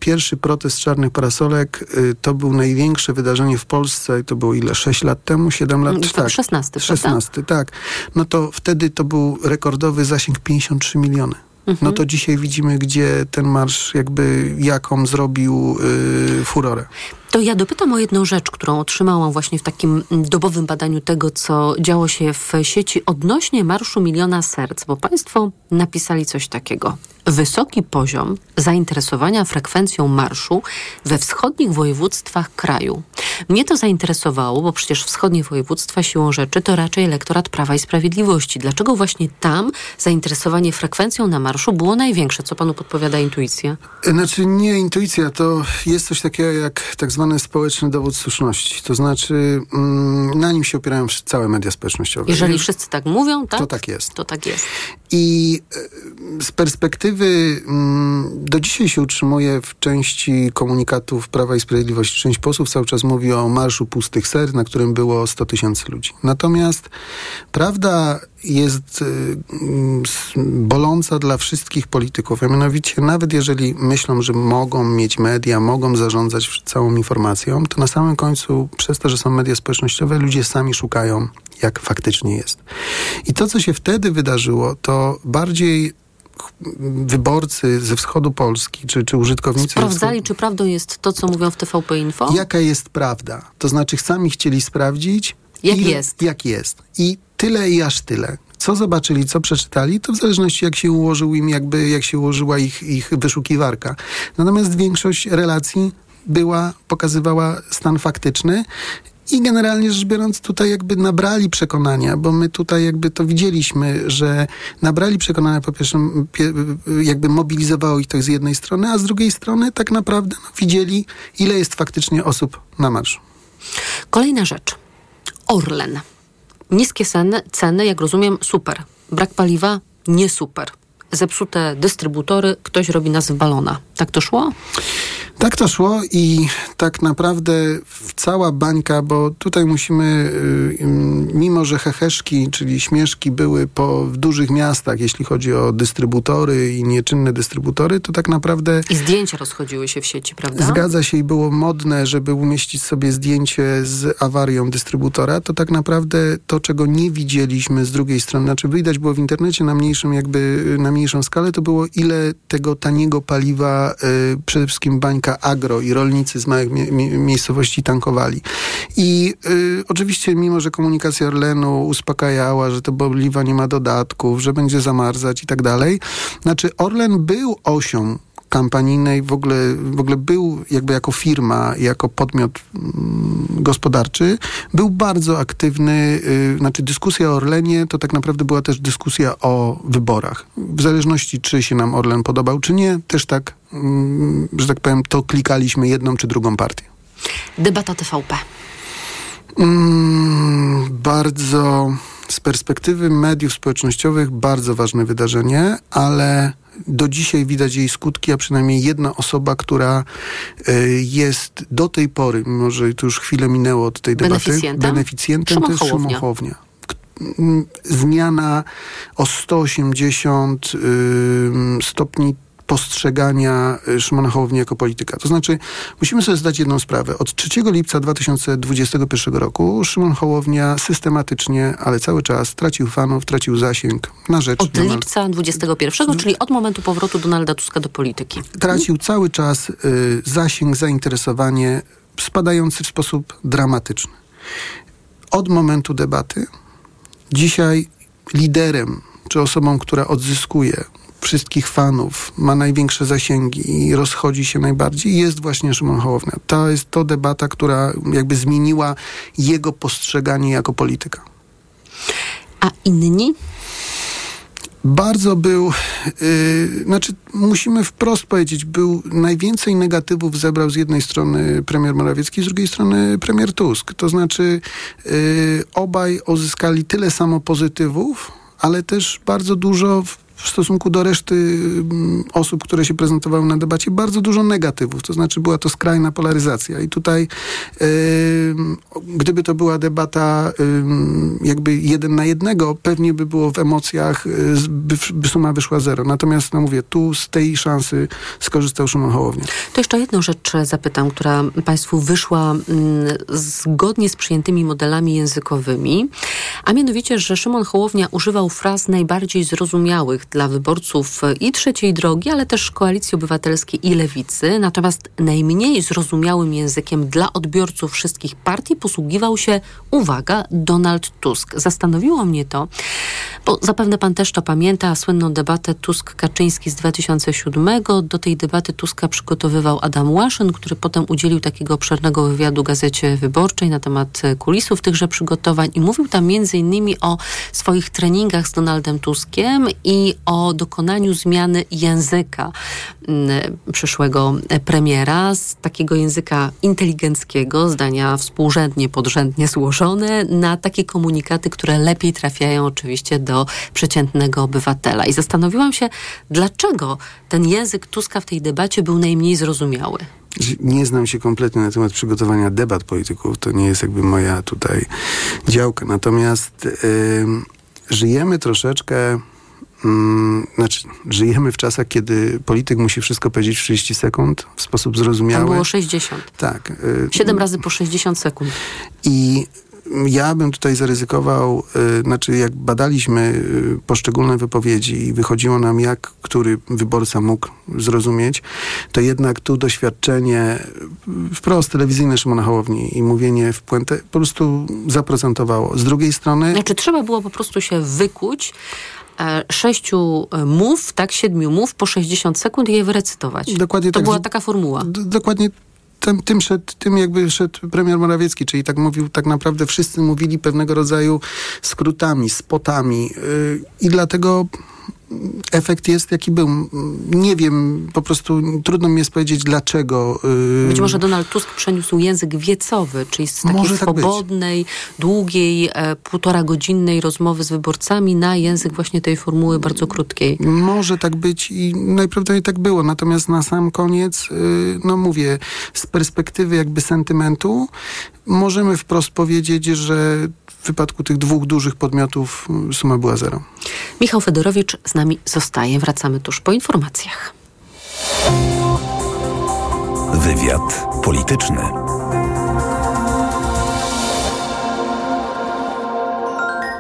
pierwszy protest czarnych parasolek to był największe wydarzenie w Polsce i to było 6 lat temu? 7 lat? Tak. 16, tak. No to wtedy to był rekordowy zasięg 53 miliony. No to dzisiaj widzimy, gdzie ten marsz jaką zrobił furorę. To ja dopytam o jedną rzecz, którą otrzymałam właśnie w takim dobowym badaniu tego, co działo się w sieci odnośnie Marszu Miliona Serc, bo państwo napisali coś takiego. Wysoki poziom zainteresowania frekwencją marszu we wschodnich województwach kraju. Mnie to zainteresowało, bo przecież wschodnie województwa siłą rzeczy to raczej elektorat Prawa i Sprawiedliwości. Dlaczego właśnie tam zainteresowanie frekwencją na marszu było największe? Co panu podpowiada intuicja? Znaczy nie intuicja, to jest coś takiego jak tak zwany społeczny dowód słuszności. To znaczy na nim się opierają całe media społecznościowe. Jeżeli wszyscy tak mówią, tak? To tak jest. I z perspektywy do dzisiaj się utrzymuje w części komunikatów Prawa i Sprawiedliwości. Część posłów cały czas mówi o Marszu Pustych Serc, na którym było 100 tysięcy ludzi. Natomiast prawda jest boląca dla wszystkich polityków. A mianowicie nawet jeżeli myślą, że mogą mieć media, mogą zarządzać całą informacją, to na samym końcu przez to, że są media społecznościowe, ludzie sami szukają, jak faktycznie jest. I to, co się wtedy wydarzyło, to bardziej wyborcy ze wschodu Polski, czy użytkownicy... Sprawdzali, czy prawdą jest to, co mówią w TVP Info? Jaka jest prawda? To znaczy sami chcieli sprawdzić... Jak jest. I tyle i aż tyle. co zobaczyli, co przeczytali, to w zależności jak się ułożył im, jak się ułożyła ich wyszukiwarka. Natomiast większość relacji pokazywała stan faktyczny. I generalnie rzecz biorąc tutaj nabrali przekonania, bo my tutaj to widzieliśmy, że nabrali przekonania, po pierwsze mobilizowało ich to z jednej strony, a z drugiej strony tak naprawdę widzieli, ile jest faktycznie osób na marszu. Kolejna rzecz. Orlen. Niskie ceny, jak rozumiem, super. Brak paliwa, nie super. Zepsute dystrybutory, ktoś robi nas w balona. Tak to szło? Tak to szło i tak naprawdę cała bańka, bo tutaj musimy, mimo że heheszki, czyli śmieszki były w dużych miastach, jeśli chodzi o dystrybutory i nieczynne dystrybutory, to tak naprawdę... I zdjęcia rozchodziły się w sieci, prawda? Zgadza się i było modne, żeby umieścić sobie zdjęcie z awarią dystrybutora, to tak naprawdę to, czego nie widzieliśmy z drugiej strony, znaczy widać było w internecie na mniejszym na mniejszą skalę, to było ile tego taniego paliwa, przede wszystkim bańka agro i rolnicy z małych miejscowości tankowali. I oczywiście, mimo że komunikacja Orlenu uspokajała, że to paliwa nie ma dodatków, że będzie zamarzać i tak dalej, znaczy Orlen był osią kampanijnej, w ogóle był jako firma, jako podmiot gospodarczy, był bardzo aktywny, znaczy dyskusja o Orlenie to tak naprawdę była też dyskusja o wyborach. W zależności czy się nam Orlen podobał, czy nie, też tak, że tak powiem, to klikaliśmy jedną czy drugą partię. Debata TVP. Bardzo z perspektywy mediów społecznościowych bardzo ważne wydarzenie, ale do dzisiaj widać jej skutki, a przynajmniej jedna osoba, która jest do tej pory, mimo że to już chwilę minęło od tej debaty, beneficjentem, to jest Szymon Hołownia. Zmiana o 180 stopni postrzegania Szymona Hołowni jako polityka. To znaczy, musimy sobie zdać jedną sprawę. Od 3 lipca 2021 roku Szymon Hołownia systematycznie, ale cały czas tracił fanów, tracił zasięg na rzecz... Od lipca 2021, czyli od momentu powrotu Donalda Tuska do polityki. Tracił cały czas zasięg, zainteresowanie spadający w sposób dramatyczny. Od momentu debaty dzisiaj liderem, czy osobą, która odzyskuje wszystkich fanów, ma największe zasięgi i rozchodzi się najbardziej, jest właśnie Szymon Hołownia. To jest to debata, która zmieniła jego postrzeganie jako polityka. A inni? Bardzo był, musimy wprost powiedzieć, najwięcej negatywów zebrał z jednej strony premier Morawiecki, z drugiej strony premier Tusk. To znaczy obaj uzyskali tyle samo pozytywów, ale też bardzo dużo w stosunku do reszty osób, które się prezentowały na debacie, bardzo dużo negatywów. To znaczy była to skrajna polaryzacja. I tutaj gdyby to była debata jeden na jednego, pewnie by było w emocjach, by suma wyszła zero. Natomiast tu z tej szansy skorzystał Szymon Hołownia. To jeszcze jedną rzecz zapytam, która Państwu wyszła zgodnie z przyjętymi modelami językowymi, a mianowicie, że Szymon Hołownia używał fraz najbardziej zrozumiałych dla wyborców i trzeciej drogi, ale też Koalicji Obywatelskiej i Lewicy. Natomiast najmniej zrozumiałym językiem dla odbiorców wszystkich partii posługiwał się, uwaga, Donald Tusk. Zastanowiło mnie to, bo zapewne pan też to pamięta, słynną debatę Tusk-Kaczyński z 2007. Do tej debaty Tuska przygotowywał Adam Łaszyn, który potem udzielił takiego obszernego wywiadu Gazecie Wyborczej na temat kulisów tychże przygotowań i mówił tam m.in. o swoich treningach z Donaldem Tuskiem i o dokonaniu zmiany języka przyszłego premiera z takiego języka inteligenckiego, zdania współrzędnie, podrzędnie złożone, na takie komunikaty, które lepiej trafiają oczywiście do przeciętnego obywatela. I zastanowiłam się, dlaczego ten język Tuska w tej debacie był najmniej zrozumiały. Nie znam się kompletnie na temat przygotowania debat polityków, to nie jest moja tutaj działka. Natomiast żyjemy troszeczkę... żyjemy w czasach, kiedy polityk musi wszystko powiedzieć w 30 sekund w sposób zrozumiały. Tam było 60. Tak. 7 razy po 60 sekund. I Ja bym tutaj zaryzykował, znaczy jak badaliśmy poszczególne wypowiedzi i wychodziło nam, jak który wyborca mógł zrozumieć, to jednak tu doświadczenie wprost telewizyjne Szymona Hołowni i mówienie w puentę po prostu zaprocentowało. Z drugiej strony... Znaczy trzeba było po prostu się wykuć, 6 mów, tak, 7 mów po 60 sekund i je wyrecytować. Dokładnie to tak, była taka formuła. Dokładnie. Tym jakby szedł premier Morawiecki, czyli tak mówił, tak naprawdę wszyscy mówili pewnego rodzaju skrótami, spotami i dlatego efekt jest jaki był. Nie wiem, po prostu trudno mi jest powiedzieć dlaczego. Być może Donald Tusk przeniósł język wiecowy, czyli z takiej swobodnej, długiej, półtoragodzinnej rozmowy z wyborcami na język właśnie tej formuły bardzo krótkiej. Może tak być i najprawdopodobniej tak było. Natomiast na sam koniec, no mówię, z perspektywy jakby sentymentu możemy wprost powiedzieć, że w wypadku tych dwóch dużych podmiotów suma była zero. Michał Fedorowicz z nami zostaje. Wracamy tuż po informacjach. Wywiad polityczny.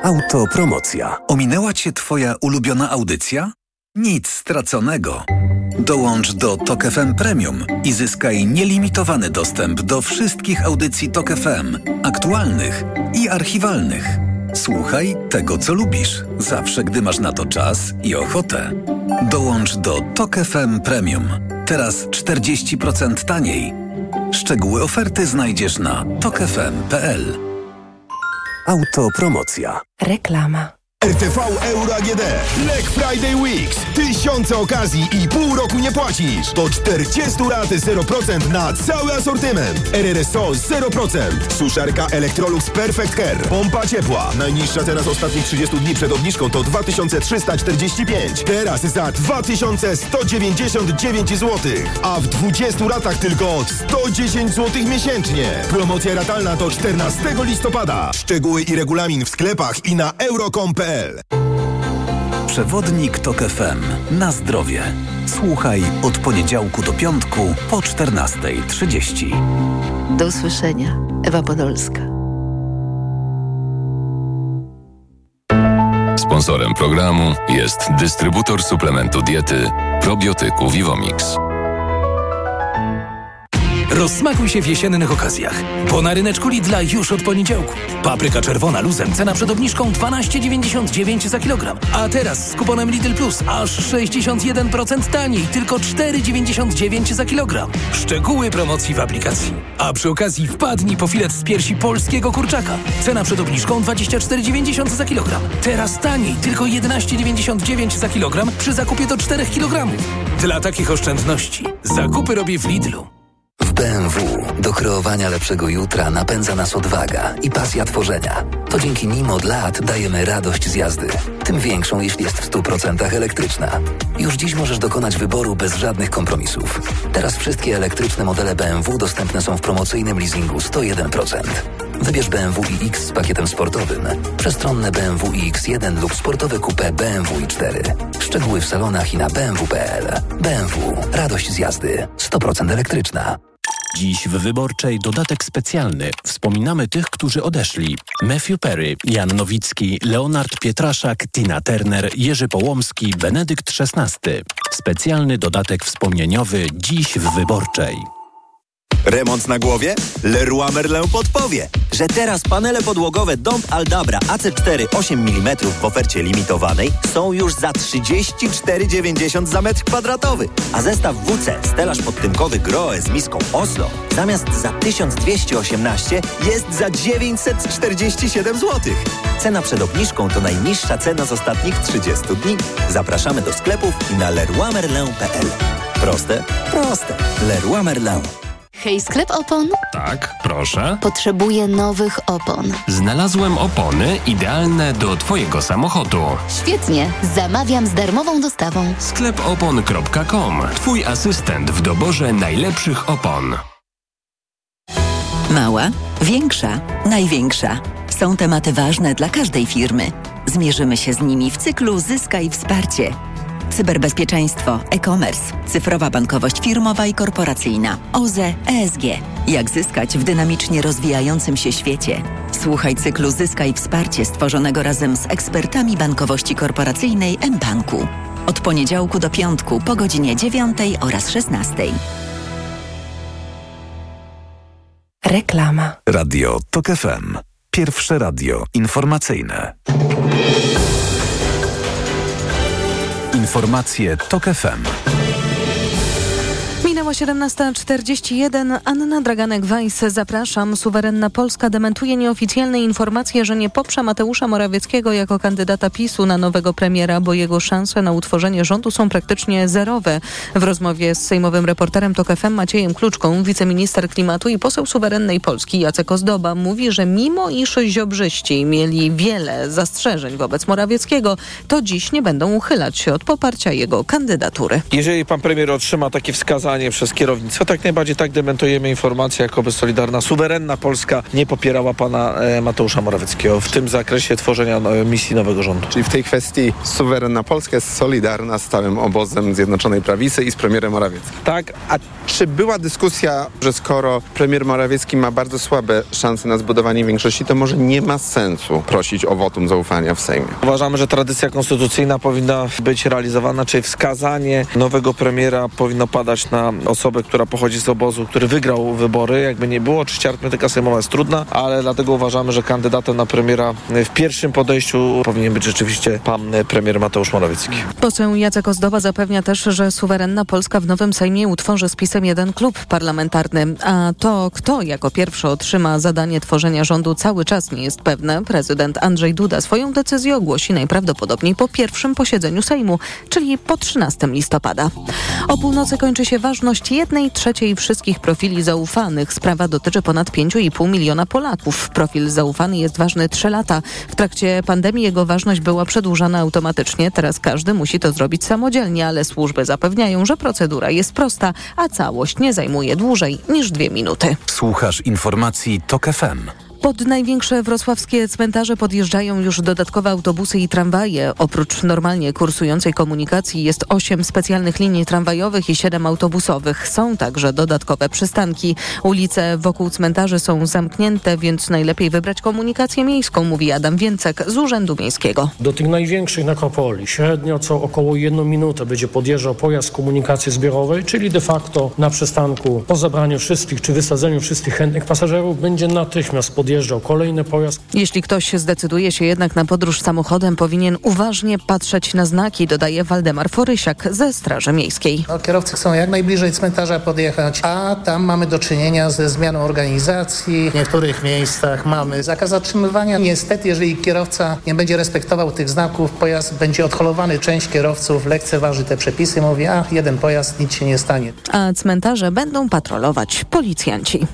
Autopromocja. Ominęła cię twoja ulubiona audycja? Nic straconego. Dołącz do Tok FM Premium i zyskaj nielimitowany dostęp do wszystkich audycji Tok FM, aktualnych i archiwalnych. Słuchaj tego, co lubisz, zawsze gdy masz na to czas i ochotę. Dołącz do Tok FM Premium. Teraz 40% taniej. Szczegóły oferty znajdziesz na tokfm.pl. Autopromocja. Reklama. RTV Euro AGD. Black Friday Weeks. Tysiące okazji i pół roku nie płacisz. Do 40 rat 0% na cały asortyment. RRSO 0%. Suszarka Electrolux Perfect Care. Pompa ciepła. Najniższa teraz ostatnich 30 dni przed obniżką to 2345. Teraz za 2199 zł. A w 20 ratach tylko 110 zł miesięcznie. Promocja ratalna do 14 listopada. Szczegóły i regulamin w sklepach i na euro.com.pl. Przewodnik Tok FM. Na zdrowie. Słuchaj od poniedziałku do piątku po 14:30. Do usłyszenia. Ewa Podolska. Sponsorem programu jest dystrybutor suplementu diety probiotyku Vivomix. Rozsmakuj się w jesiennych okazjach, bo na ryneczku Lidla już od poniedziałku. Papryka czerwona luzem, cena przed obniżką 12,99 za kilogram. A teraz z kuponem Lidl Plus aż 61% taniej, tylko 4,99 za kilogram. Szczegóły promocji w aplikacji. A przy okazji wpadnij po filet z piersi polskiego kurczaka. Cena przed obniżką 24,90 za kilogram. Teraz taniej, tylko 11,99 za kilogram przy zakupie do 4 kg. Dla takich oszczędności zakupy robię w Lidlu. W BMW do kreowania lepszego jutra napędza nas odwaga i pasja tworzenia. To dzięki nim od lat dajemy radość z jazdy. Tym większą, jeśli jest w 100% elektryczna. Już dziś możesz dokonać wyboru bez żadnych kompromisów. Teraz wszystkie elektryczne modele BMW dostępne są w promocyjnym leasingu 101%. Wybierz BMW iX z pakietem sportowym, przestronne BMW iX1 lub sportowe coupé BMW i4. Szczegóły w salonach i na bmw.pl. BMW. Radość z jazdy. 100% elektryczna. Dziś w Wyborczej dodatek specjalny. Wspominamy tych, którzy odeszli. Matthew Perry, Jan Nowicki, Leonard Pietraszak, Tina Turner, Jerzy Połomski, Benedykt XVI. Specjalny dodatek wspomnieniowy dziś w Wyborczej. Remont na głowie? Leroy Merlin podpowie, że teraz panele podłogowe Dom Aldabra AC4 8 mm w ofercie limitowanej są już za 34,90 za metr kwadratowy, a zestaw WC stelaż podtynkowy Grohe z miską Oslo zamiast za 1218 jest za 947 zł. Cena przed obniżką to najniższa cena z ostatnich 30 dni. Zapraszamy do sklepów i na leroymerlin.pl. Proste? Proste. Leroy Merlin. Hej, sklep opon? Tak, proszę. Potrzebuję nowych opon. Znalazłem opony idealne do twojego samochodu. Świetnie, zamawiam z darmową dostawą. Sklepopon.com. Twój asystent w doborze najlepszych opon. Mała, większa, największa. Są tematy ważne dla każdej firmy. Zmierzymy się z nimi w cyklu Zyskaj Wsparcie. Cyberbezpieczeństwo, e-commerce, cyfrowa bankowość firmowa i korporacyjna, OZE, ESG. Jak zyskać w dynamicznie rozwijającym się świecie? Słuchaj cyklu Zyskaj Wsparcie stworzonego razem z ekspertami bankowości korporacyjnej mBanku. Od poniedziałku do piątku po godzinie 9 oraz 16. Reklama. Radio Tok FM. Pierwsze radio informacyjne. Informacje Tok FM. Minęła 17:41. Anna Draganek-Weiss, zapraszam. Suwerenna Polska dementuje nieoficjalne informacje, że nie poprze Mateusza Morawieckiego jako kandydata PiS-u na nowego premiera, bo jego szanse na utworzenie rządu są praktycznie zerowe. W rozmowie z sejmowym reporterem TOK FM Maciejem Kluczką wiceminister klimatu i poseł Suwerennej Polski Jacek Ozdoba mówi, że mimo iż ziobrzyści mieli wiele zastrzeżeń wobec Morawieckiego, to dziś nie będą uchylać się od poparcia jego kandydatury. Jeżeli pan premier otrzyma takie wskazanie przez kierownictwo, tak najbardziej, tak dementujemy informację, jakoby Solidarna Suwerenna Polska nie popierała pana Mateusza Morawieckiego w tym zakresie tworzenia misji nowego rządu. Czyli w tej kwestii Suwerenna Polska jest solidarna z całym obozem Zjednoczonej Prawicy i z premierem Morawieckim. Tak, a czy była dyskusja, że skoro premier Morawiecki ma bardzo słabe szanse na zbudowanie większości, to może nie ma sensu prosić o wotum zaufania w Sejmie? Uważamy, że tradycja konstytucyjna powinna być realizowana, czyli wskazanie nowego premiera powinno padać na osobę, która pochodzi z obozu, który wygrał wybory. Jakby nie było, oczywiście arytmetyka sejmowa jest trudna, ale dlatego uważamy, że kandydatem na premiera w pierwszym podejściu powinien być rzeczywiście pan premier Mateusz Morawiecki. Poseł Jacek Ozdoba zapewnia też, że Suwerenna Polska w nowym Sejmie utworzy z PiS-em jeden klub parlamentarny. A to, kto jako pierwszy otrzyma zadanie tworzenia rządu, cały czas nie jest pewne. Prezydent Andrzej Duda swoją decyzję ogłosi najprawdopodobniej po pierwszym posiedzeniu Sejmu, czyli po 13 listopada. O północy kończy się ważne 1/3 wszystkich profili zaufanych. Sprawa dotyczy ponad 5,5 miliona Polaków. Profil zaufany jest ważny 3 lata. W trakcie pandemii jego ważność była przedłużana automatycznie. Teraz każdy musi to zrobić samodzielnie, ale służby zapewniają, że procedura jest prosta, a całość nie zajmuje dłużej niż 2 minuty. Słuchasz informacji TOK FM. Pod największe wrocławskie cmentarze podjeżdżają już dodatkowe autobusy i tramwaje. Oprócz normalnie kursującej komunikacji jest 8 specjalnych linii tramwajowych i 7 autobusowych. Są także dodatkowe przystanki. Ulice wokół cmentarzy są zamknięte, więc najlepiej wybrać komunikację miejską, mówi Adam Więcek z Urzędu Miejskiego. Do tych największych nekropolii średnio co około 1 minutę będzie podjeżdżał pojazd komunikacji zbiorowej, czyli de facto na przystanku po zabraniu wszystkich czy wysadzeniu wszystkich chętnych pasażerów będzie natychmiast podjeżdżał kolejny pojazd. Jeśli ktoś zdecyduje się jednak na podróż samochodem, powinien uważnie patrzeć na znaki, dodaje Waldemar Forysiak ze Straży Miejskiej. Kierowcy chcą jak najbliżej cmentarza podjechać, a tam mamy do czynienia ze zmianą organizacji. W niektórych miejscach mamy zakaz zatrzymywania. Niestety, jeżeli kierowca nie będzie respektował tych znaków, pojazd będzie odholowany. Część kierowców lekceważy te przepisy, mówi, jeden pojazd, nic się nie stanie. A cmentarze będą patrolować policjanci.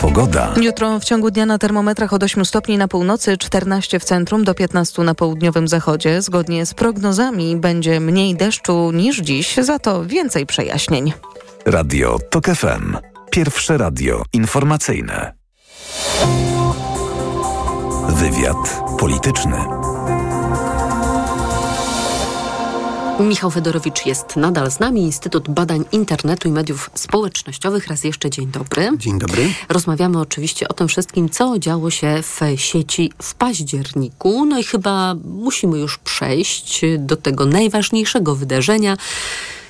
Pogoda. Jutro w ciągu dnia na termometrach od 8 stopni na północy, 14 w centrum, do 15 na południowym zachodzie. Zgodnie z prognozami będzie mniej deszczu niż dziś, za to więcej przejaśnień. Radio TOK FM. Pierwsze radio informacyjne. Wywiad polityczny. Michał Fedorowicz jest nadal z nami, Instytut Badań Internetu i Mediów Społecznościowych. Raz jeszcze dzień dobry. Dzień dobry. Rozmawiamy oczywiście o tym wszystkim, co działo się w sieci w październiku. No i chyba musimy już przejść do tego najważniejszego wydarzenia,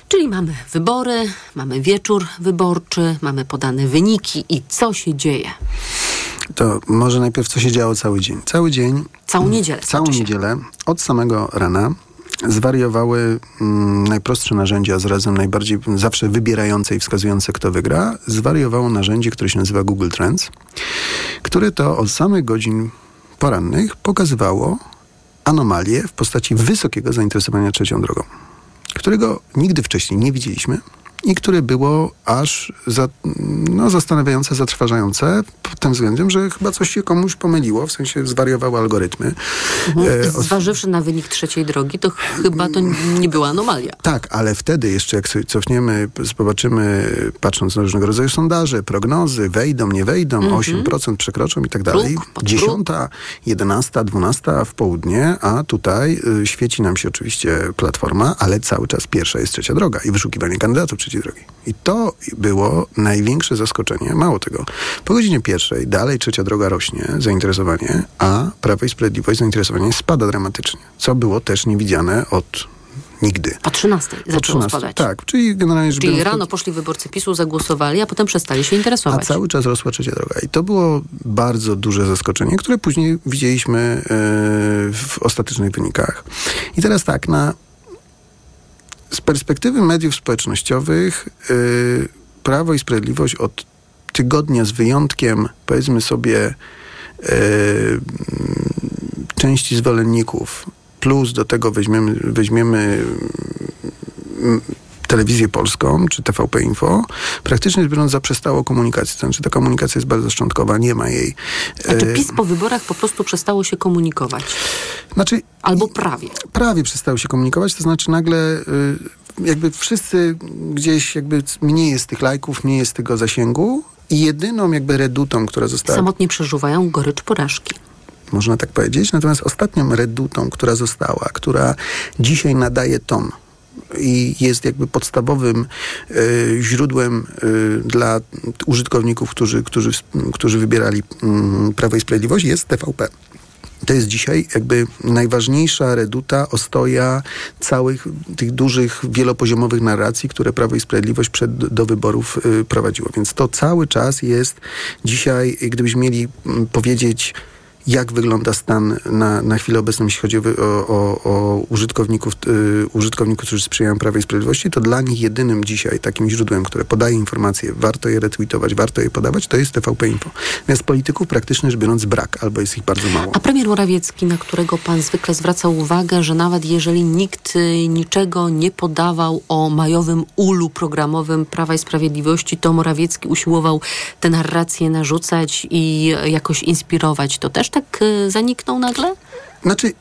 czyli mamy wybory, mamy wieczór wyborczy, mamy podane wyniki i co się dzieje. To może najpierw co się działo cały dzień. Cały dzień. Całą niedzielę. Całą niedzielę od samego rana zwariowały najprostsze narzędzia, a zarazem najbardziej zawsze wybierające i wskazujące, kto wygra. Zwariowało narzędzie, które się nazywa Google Trends, które to od samych godzin porannych pokazywało anomalie w postaci wysokiego zainteresowania trzecią drogą, którego nigdy wcześniej nie widzieliśmy i które było aż zastanawiające, zatrważające pod tym względem, że chyba coś się komuś pomyliło, w sensie zwariowały algorytmy. Zważywszy na wynik trzeciej drogi, to chyba to nie była anomalia. Tak, ale wtedy jeszcze jak sobie cofniemy, zobaczymy, patrząc na różnego rodzaju sondaże, prognozy, wejdą, nie wejdą, 8% przekroczą i tak dalej. 10, 11, 12 w południe, a tutaj świeci nam się oczywiście Platforma, ale cały czas pierwsza jest trzecia droga i wyszukiwanie kandydatów. trzeciej drogi. I to było największe zaskoczenie. Mało tego, po godzinie pierwszej dalej trzecia droga rośnie, zainteresowanie, a Prawo i Sprawiedliwość zainteresowanie spada dramatycznie, co było też niewidziane od nigdy. O 13 zaczęło spadać. Tak, czyli generalnie rzecz biorąc, rano poszli wyborcy PiS-u, zagłosowali, a potem przestali się interesować. A cały czas rosła trzecia droga. I to było bardzo duże zaskoczenie, które później widzieliśmy w ostatecznych wynikach. I teraz tak, z perspektywy mediów społecznościowych Prawo i Sprawiedliwość od tygodnia, z wyjątkiem, powiedzmy sobie, części zwolenników, plus do tego weźmiemy Telewizję Polską, czy TVP Info, praktycznie biorąc zaprzestało komunikacji. To znaczy, ta komunikacja jest bardzo szczątkowa, nie ma jej. Znaczy PiS po wyborach po prostu przestało się komunikować? Znaczy, albo prawie. Prawie przestało się komunikować, to znaczy nagle jakby wszyscy gdzieś jakby mniej jest tych lajków, mniej jest tego zasięgu i jedyną jakby redutą, która została... Samotnie przeżuwają gorycz porażki. Można tak powiedzieć. Natomiast ostatnią redutą, która została, która dzisiaj nadaje ton i jest jakby podstawowym źródłem dla użytkowników, którzy wybierali Prawo i Sprawiedliwość, jest TVP. To jest dzisiaj jakby najważniejsza reduta, ostoja całych tych dużych, wielopoziomowych narracji, które Prawo i Sprawiedliwość do wyborów prowadziło. Więc to cały czas jest dzisiaj, gdybyśmy mieli powiedzieć, jak wygląda stan na chwilę obecną, jeśli chodzi o użytkowników, którzy sprzyjają Prawu i Sprawiedliwości, to dla nich jedynym dzisiaj takim źródłem, które podaje informacje, warto je retweetować, warto je podawać, to jest TVP Info. Więc polityków praktycznie rzecz biorąc brak, albo jest ich bardzo mało. A premier Morawiecki, na którego pan zwykle zwraca uwagę, że nawet jeżeli nikt niczego nie podawał o majowym ulu programowym Prawa i Sprawiedliwości, to Morawiecki usiłował tę narrację narzucać i jakoś inspirować, to też tak zaniknął nagle? Znaczy,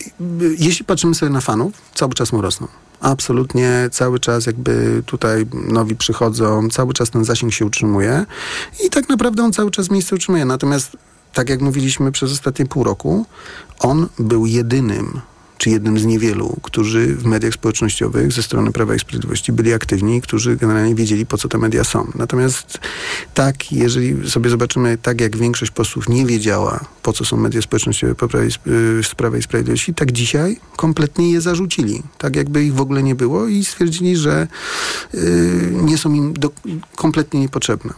jeśli patrzymy sobie na fanów, cały czas mu rosną. Absolutnie, cały czas jakby tutaj nowi przychodzą, cały czas ten zasięg się utrzymuje i tak naprawdę on cały czas miejsce utrzymuje. Natomiast, tak jak mówiliśmy przez ostatnie pół roku, on był jednym z niewielu, którzy w mediach społecznościowych ze strony Prawa i Sprawiedliwości byli aktywni, którzy generalnie wiedzieli, po co te media są. Natomiast tak, jeżeli sobie zobaczymy, tak jak większość posłów nie wiedziała, po co są media społecznościowe z Prawa i Sprawiedliwości, tak dzisiaj kompletnie je zarzucili. Tak jakby ich w ogóle nie było i stwierdzili, że nie są im kompletnie niepotrzebne.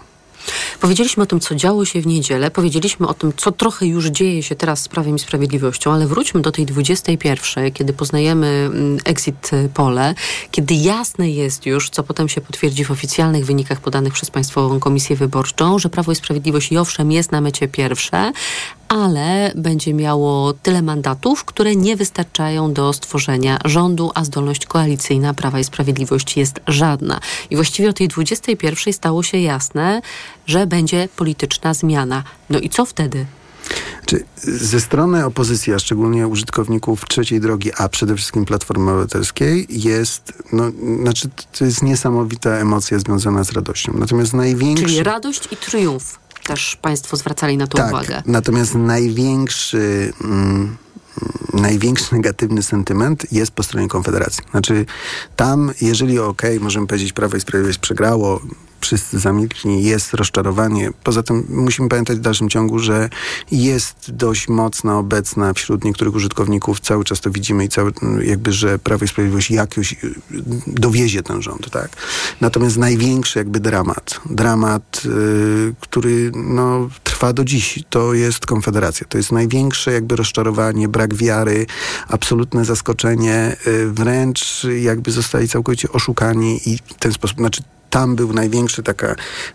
Powiedzieliśmy o tym, co działo się w niedzielę, powiedzieliśmy o tym, co trochę już dzieje się teraz z Prawem i Sprawiedliwością, ale wróćmy do tej 21, kiedy poznajemy exit pole, kiedy jasne jest już, co potem się potwierdzi w oficjalnych wynikach podanych przez Państwową Komisję Wyborczą, że Prawo i Sprawiedliwość i owszem jest na mecie pierwsze, ale będzie miało tyle mandatów, które nie wystarczają do stworzenia rządu, a zdolność koalicyjna Prawa i Sprawiedliwości jest żadna. I właściwie o tej 21 stało się jasne, że będzie polityczna zmiana. No i co wtedy? Ze strony opozycji, a szczególnie użytkowników trzeciej drogi, a przede wszystkim Platformy Obywatelskiej, to jest niesamowita emocja związana z radością. Natomiast Czyli radość i triumf. Też państwo zwracali na to uwagę. Natomiast największy negatywny sentyment jest po stronie Konfederacji. Znaczy tam, jeżeli możemy powiedzieć, Prawo i Sprawiedliwość przegrało, wszyscy zamilkli, jest rozczarowanie. Poza tym musimy pamiętać w dalszym ciągu, że jest dość mocna obecna wśród niektórych użytkowników, cały czas to widzimy i że Prawo i Sprawiedliwość jakoś dowiezie ten rząd, tak? Natomiast największy jakby dramat, który trwa do dziś, to jest Konfederacja. To jest największe jakby rozczarowanie, brak wiary, absolutne zaskoczenie, wręcz jakby zostali całkowicie oszukani i w ten sposób, tam był największy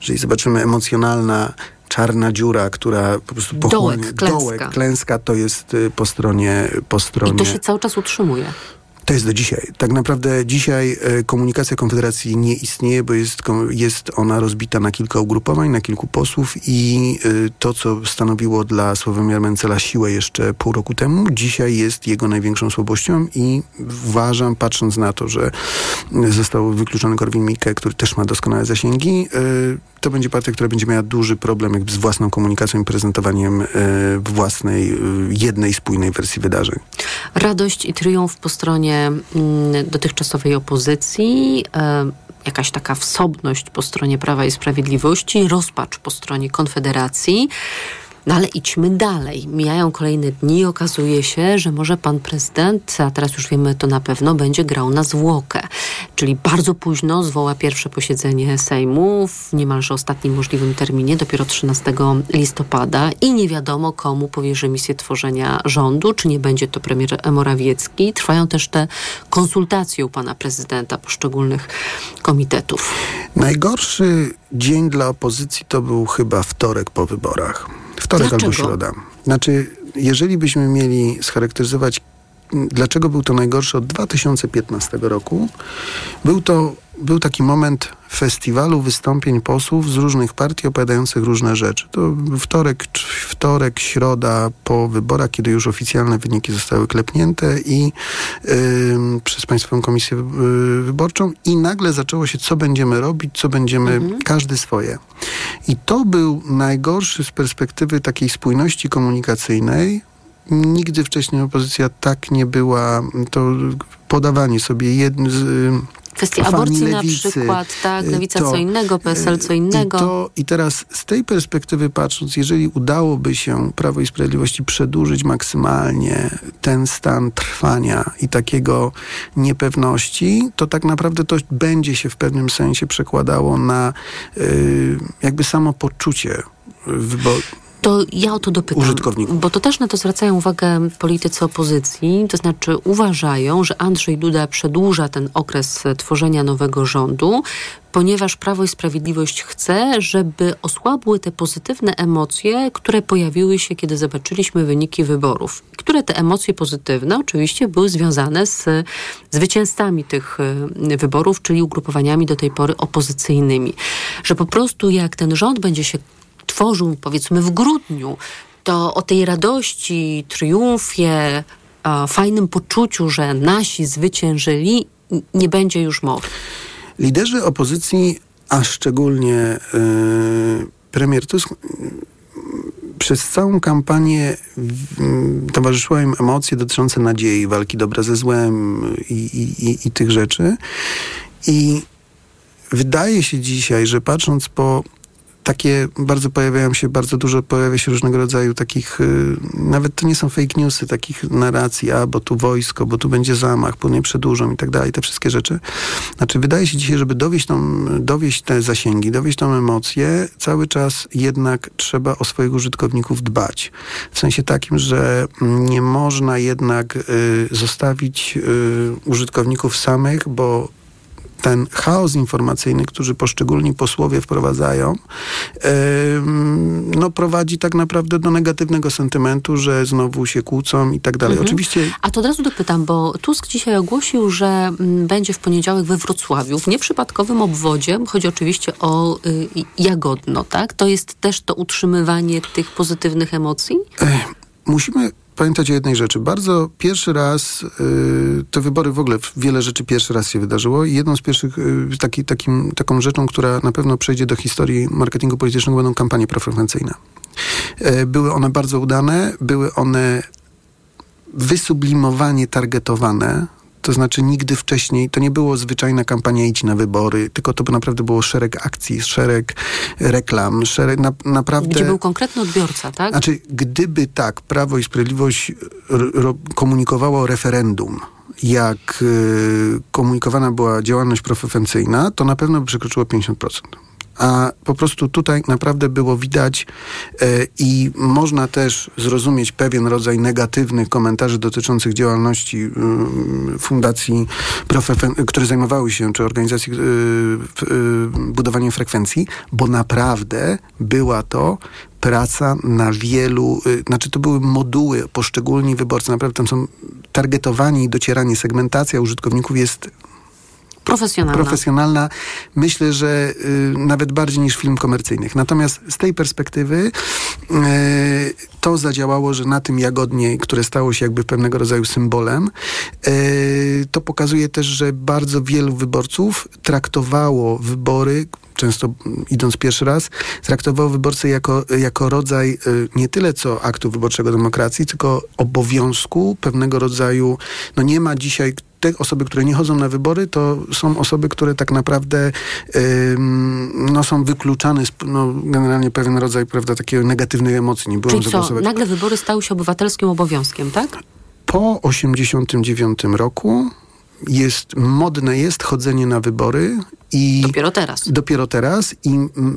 jeżeli zobaczymy, emocjonalna czarna dziura, która po prostu pochłonie. Dołek, klęska, to jest po stronie... I to się cały czas utrzymuje. To jest do dzisiaj. Tak naprawdę dzisiaj komunikacja Konfederacji nie istnieje, bo jest ona rozbita na kilka ugrupowań, na kilku posłów i to, co stanowiło dla Sławomira Mencela siłę jeszcze pół roku temu, dzisiaj jest jego największą słabością i uważam, patrząc na to, że został wykluczony Korwin-Mikke, który też ma doskonałe zasięgi, to będzie partia, która będzie miała duży problem jakby z własną komunikacją i prezentowaniem własnej, jednej spójnej wersji wydarzeń. Radość i triumf po stronie dotychczasowej opozycji, jakaś taka wsobność po stronie Prawa i Sprawiedliwości, rozpacz po stronie Konfederacji. No ale idźmy dalej. Mijają kolejne dni i okazuje się, że może pan prezydent, a teraz już wiemy to na pewno, będzie grał na zwłokę. Czyli bardzo późno zwoła pierwsze posiedzenie Sejmu w niemalże ostatnim możliwym terminie, dopiero 13 listopada i nie wiadomo komu powierzy misję tworzenia rządu, czy nie będzie to premier Morawiecki. Trwają też te konsultacje u pana prezydenta poszczególnych komitetów. Najgorszy dzień dla opozycji to był chyba wtorek po wyborach. Wtorek albo środa. Znaczy, jeżeli byśmy mieli scharakteryzować, dlaczego był to najgorszy od 2015 roku, był taki moment festiwalu wystąpień posłów z różnych partii opowiadających różne rzeczy. To wtorek, środa po wyborach, kiedy już oficjalne wyniki zostały klepnięte i przez Państwową Komisję Wyborczą i nagle zaczęło się, co będziemy robić, co będziemy, każdy swoje. I to był najgorszy z perspektywy takiej spójności komunikacyjnej. Nigdy wcześniej opozycja tak nie była, to podawanie sobie jednym z... Kwestia aborcji lewicy, na przykład, tak? Lewica co innego, PSL co innego. I teraz z tej perspektywy patrząc, jeżeli udałoby się Prawo i Sprawiedliwości przedłużyć maksymalnie ten stan trwania i takiego niepewności, to tak naprawdę to będzie się w pewnym sensie przekładało na jakby samopoczucie wyboru. To ja o to dopytam, bo to też na to zwracają uwagę politycy opozycji, to znaczy uważają, że Andrzej Duda przedłuża ten okres tworzenia nowego rządu, ponieważ Prawo i Sprawiedliwość chce, żeby osłabły te pozytywne emocje, które pojawiły się, kiedy zobaczyliśmy wyniki wyborów. Które te emocje pozytywne oczywiście były związane z zwycięzcami tych wyborów, czyli ugrupowaniami do tej pory opozycyjnymi. Że po prostu jak ten rząd będzie się tworzył, powiedzmy, w grudniu, to o tej radości, triumfie, fajnym poczuciu, że nasi zwyciężyli, nie będzie już mowy. Liderzy opozycji, a szczególnie premier Tusk, przez całą kampanię towarzyszyły im emocje dotyczące nadziei, walki dobra ze złem i tych rzeczy. I wydaje się dzisiaj, że patrząc po pojawia się różnego rodzaju takich, nawet to nie są fake newsy, takich narracji, bo tu wojsko, bo tu będzie zamach, bo nie przedłużą i tak dalej, te wszystkie rzeczy. Znaczy wydaje się dzisiaj, żeby dowieść te zasięgi, dowieść tą emocję, cały czas jednak trzeba o swoich użytkowników dbać. W sensie takim, że nie można jednak zostawić użytkowników samych, bo ten chaos informacyjny, który poszczególni posłowie wprowadzają, prowadzi tak naprawdę do negatywnego sentymentu, że znowu się kłócą i tak dalej. Oczywiście... A to od razu dopytam, bo Tusk dzisiaj ogłosił, że będzie w poniedziałek we Wrocławiu, w nieprzypadkowym obwodzie, chodzi oczywiście o Jagodno, tak? To jest też to utrzymywanie tych pozytywnych emocji? Musimy pamiętać o jednej rzeczy. Pierwszy raz te wybory, w ogóle wiele rzeczy pierwszy raz się wydarzyło i jedną z pierwszych taką rzeczą, która na pewno przejdzie do historii marketingu politycznego, będą kampanie preferencyjne. Były one bardzo udane, były one wysublimowanie targetowane. To znaczy nigdy wcześniej, to nie było zwyczajna kampania idź na wybory, tylko to naprawdę było szereg akcji, szereg reklam, naprawdę... Gdzie był konkretny odbiorca, tak? Znaczy, gdyby tak Prawo i Sprawiedliwość komunikowało referendum, jak komunikowana była działalność profencyjna, to na pewno by przekroczyło 50%. A po prostu tutaj naprawdę było widać i można też zrozumieć pewien rodzaj negatywnych komentarzy dotyczących działalności fundacji, które zajmowały się, czy organizacji budowaniem frekwencji, bo naprawdę była to praca na wielu... to były moduły, poszczególni wyborcy, naprawdę tam są targetowani i docieranie, segmentacja użytkowników jest... Profesjonalna. Myślę, że nawet bardziej niż film komercyjnych. Natomiast z tej perspektywy to zadziałało, że na tym Jagodnie, które stało się jakby pewnego rodzaju symbolem, to pokazuje też, że bardzo wielu wyborców traktowało wybory, często idąc pierwszy raz, traktowało wyborcy jako rodzaj nie tyle co aktu wyborczego demokracji, tylko obowiązku pewnego rodzaju, nie ma dzisiaj te osoby, które nie chodzą na wybory, to są osoby, które tak naprawdę są wykluczane z generalnie pewien rodzaj, prawda, takiej negatywnej emocji. Nie byłem Czyli zagłosować. Nagle wybory stały się obywatelskim obowiązkiem, tak? Po 1989 roku modne jest chodzenie na wybory i dopiero teraz i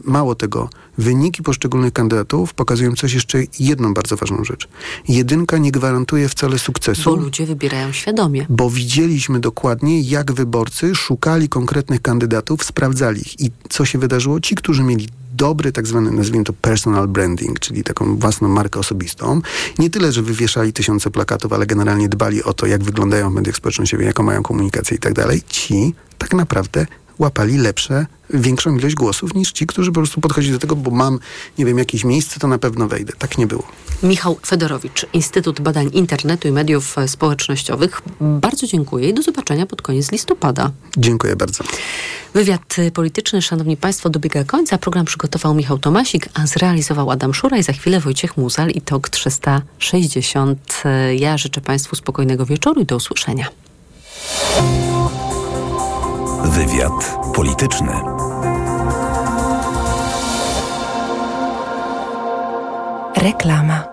mało tego, wyniki poszczególnych kandydatów pokazują coś jeszcze, jedną bardzo ważną rzecz. Jedynka nie gwarantuje wcale sukcesu. Bo ludzie wybierają świadomie. Bo widzieliśmy dokładnie, jak wyborcy szukali konkretnych kandydatów, sprawdzali ich. I co się wydarzyło? Ci, którzy mieli dobry, tak zwany, nazwijmy to personal branding, czyli taką własną markę osobistą. Nie tyle, że wywieszali tysiące plakatów, ale generalnie dbali o to, jak wyglądają w mediach społecznościowych, jaką mają komunikację i tak dalej. Ci tak naprawdę łapali większą ilość głosów niż ci, którzy po prostu podchodzili do tego, bo mam, nie wiem, jakieś miejsce, to na pewno wejdę. Tak nie było. Michał Fedorowicz, Instytut Badań Internetu i Mediów Społecznościowych. Bardzo dziękuję i do zobaczenia pod koniec listopada. Dziękuję bardzo. Wywiad polityczny, szanowni państwo, dobiega końca. Program przygotował Michał Tomasik, a zrealizował Adam Szura i za chwilę Wojciech Muzal i TOK 360. Ja życzę państwu spokojnego wieczoru i do usłyszenia. Wywiad polityczny. Reklama.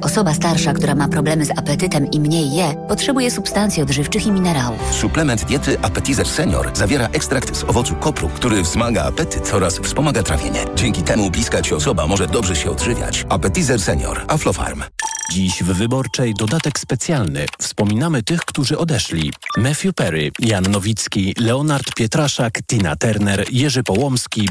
Osoba starsza, która ma problemy z apetytem i mniej je, potrzebuje substancji odżywczych i minerałów. Suplement diety Appetizer Senior zawiera ekstrakt z owocu kopru, który wzmaga apetyt oraz wspomaga trawienie. Dzięki temu bliska Ci osoba może dobrze się odżywiać. Appetizer Senior. Aflofarm. Dziś w Wyborczej dodatek specjalny. Wspominamy tych, którzy odeszli. Matthew Perry, Jan Nowicki, Leonard Pietraszak, Tina Turner, Jerzy Połomski,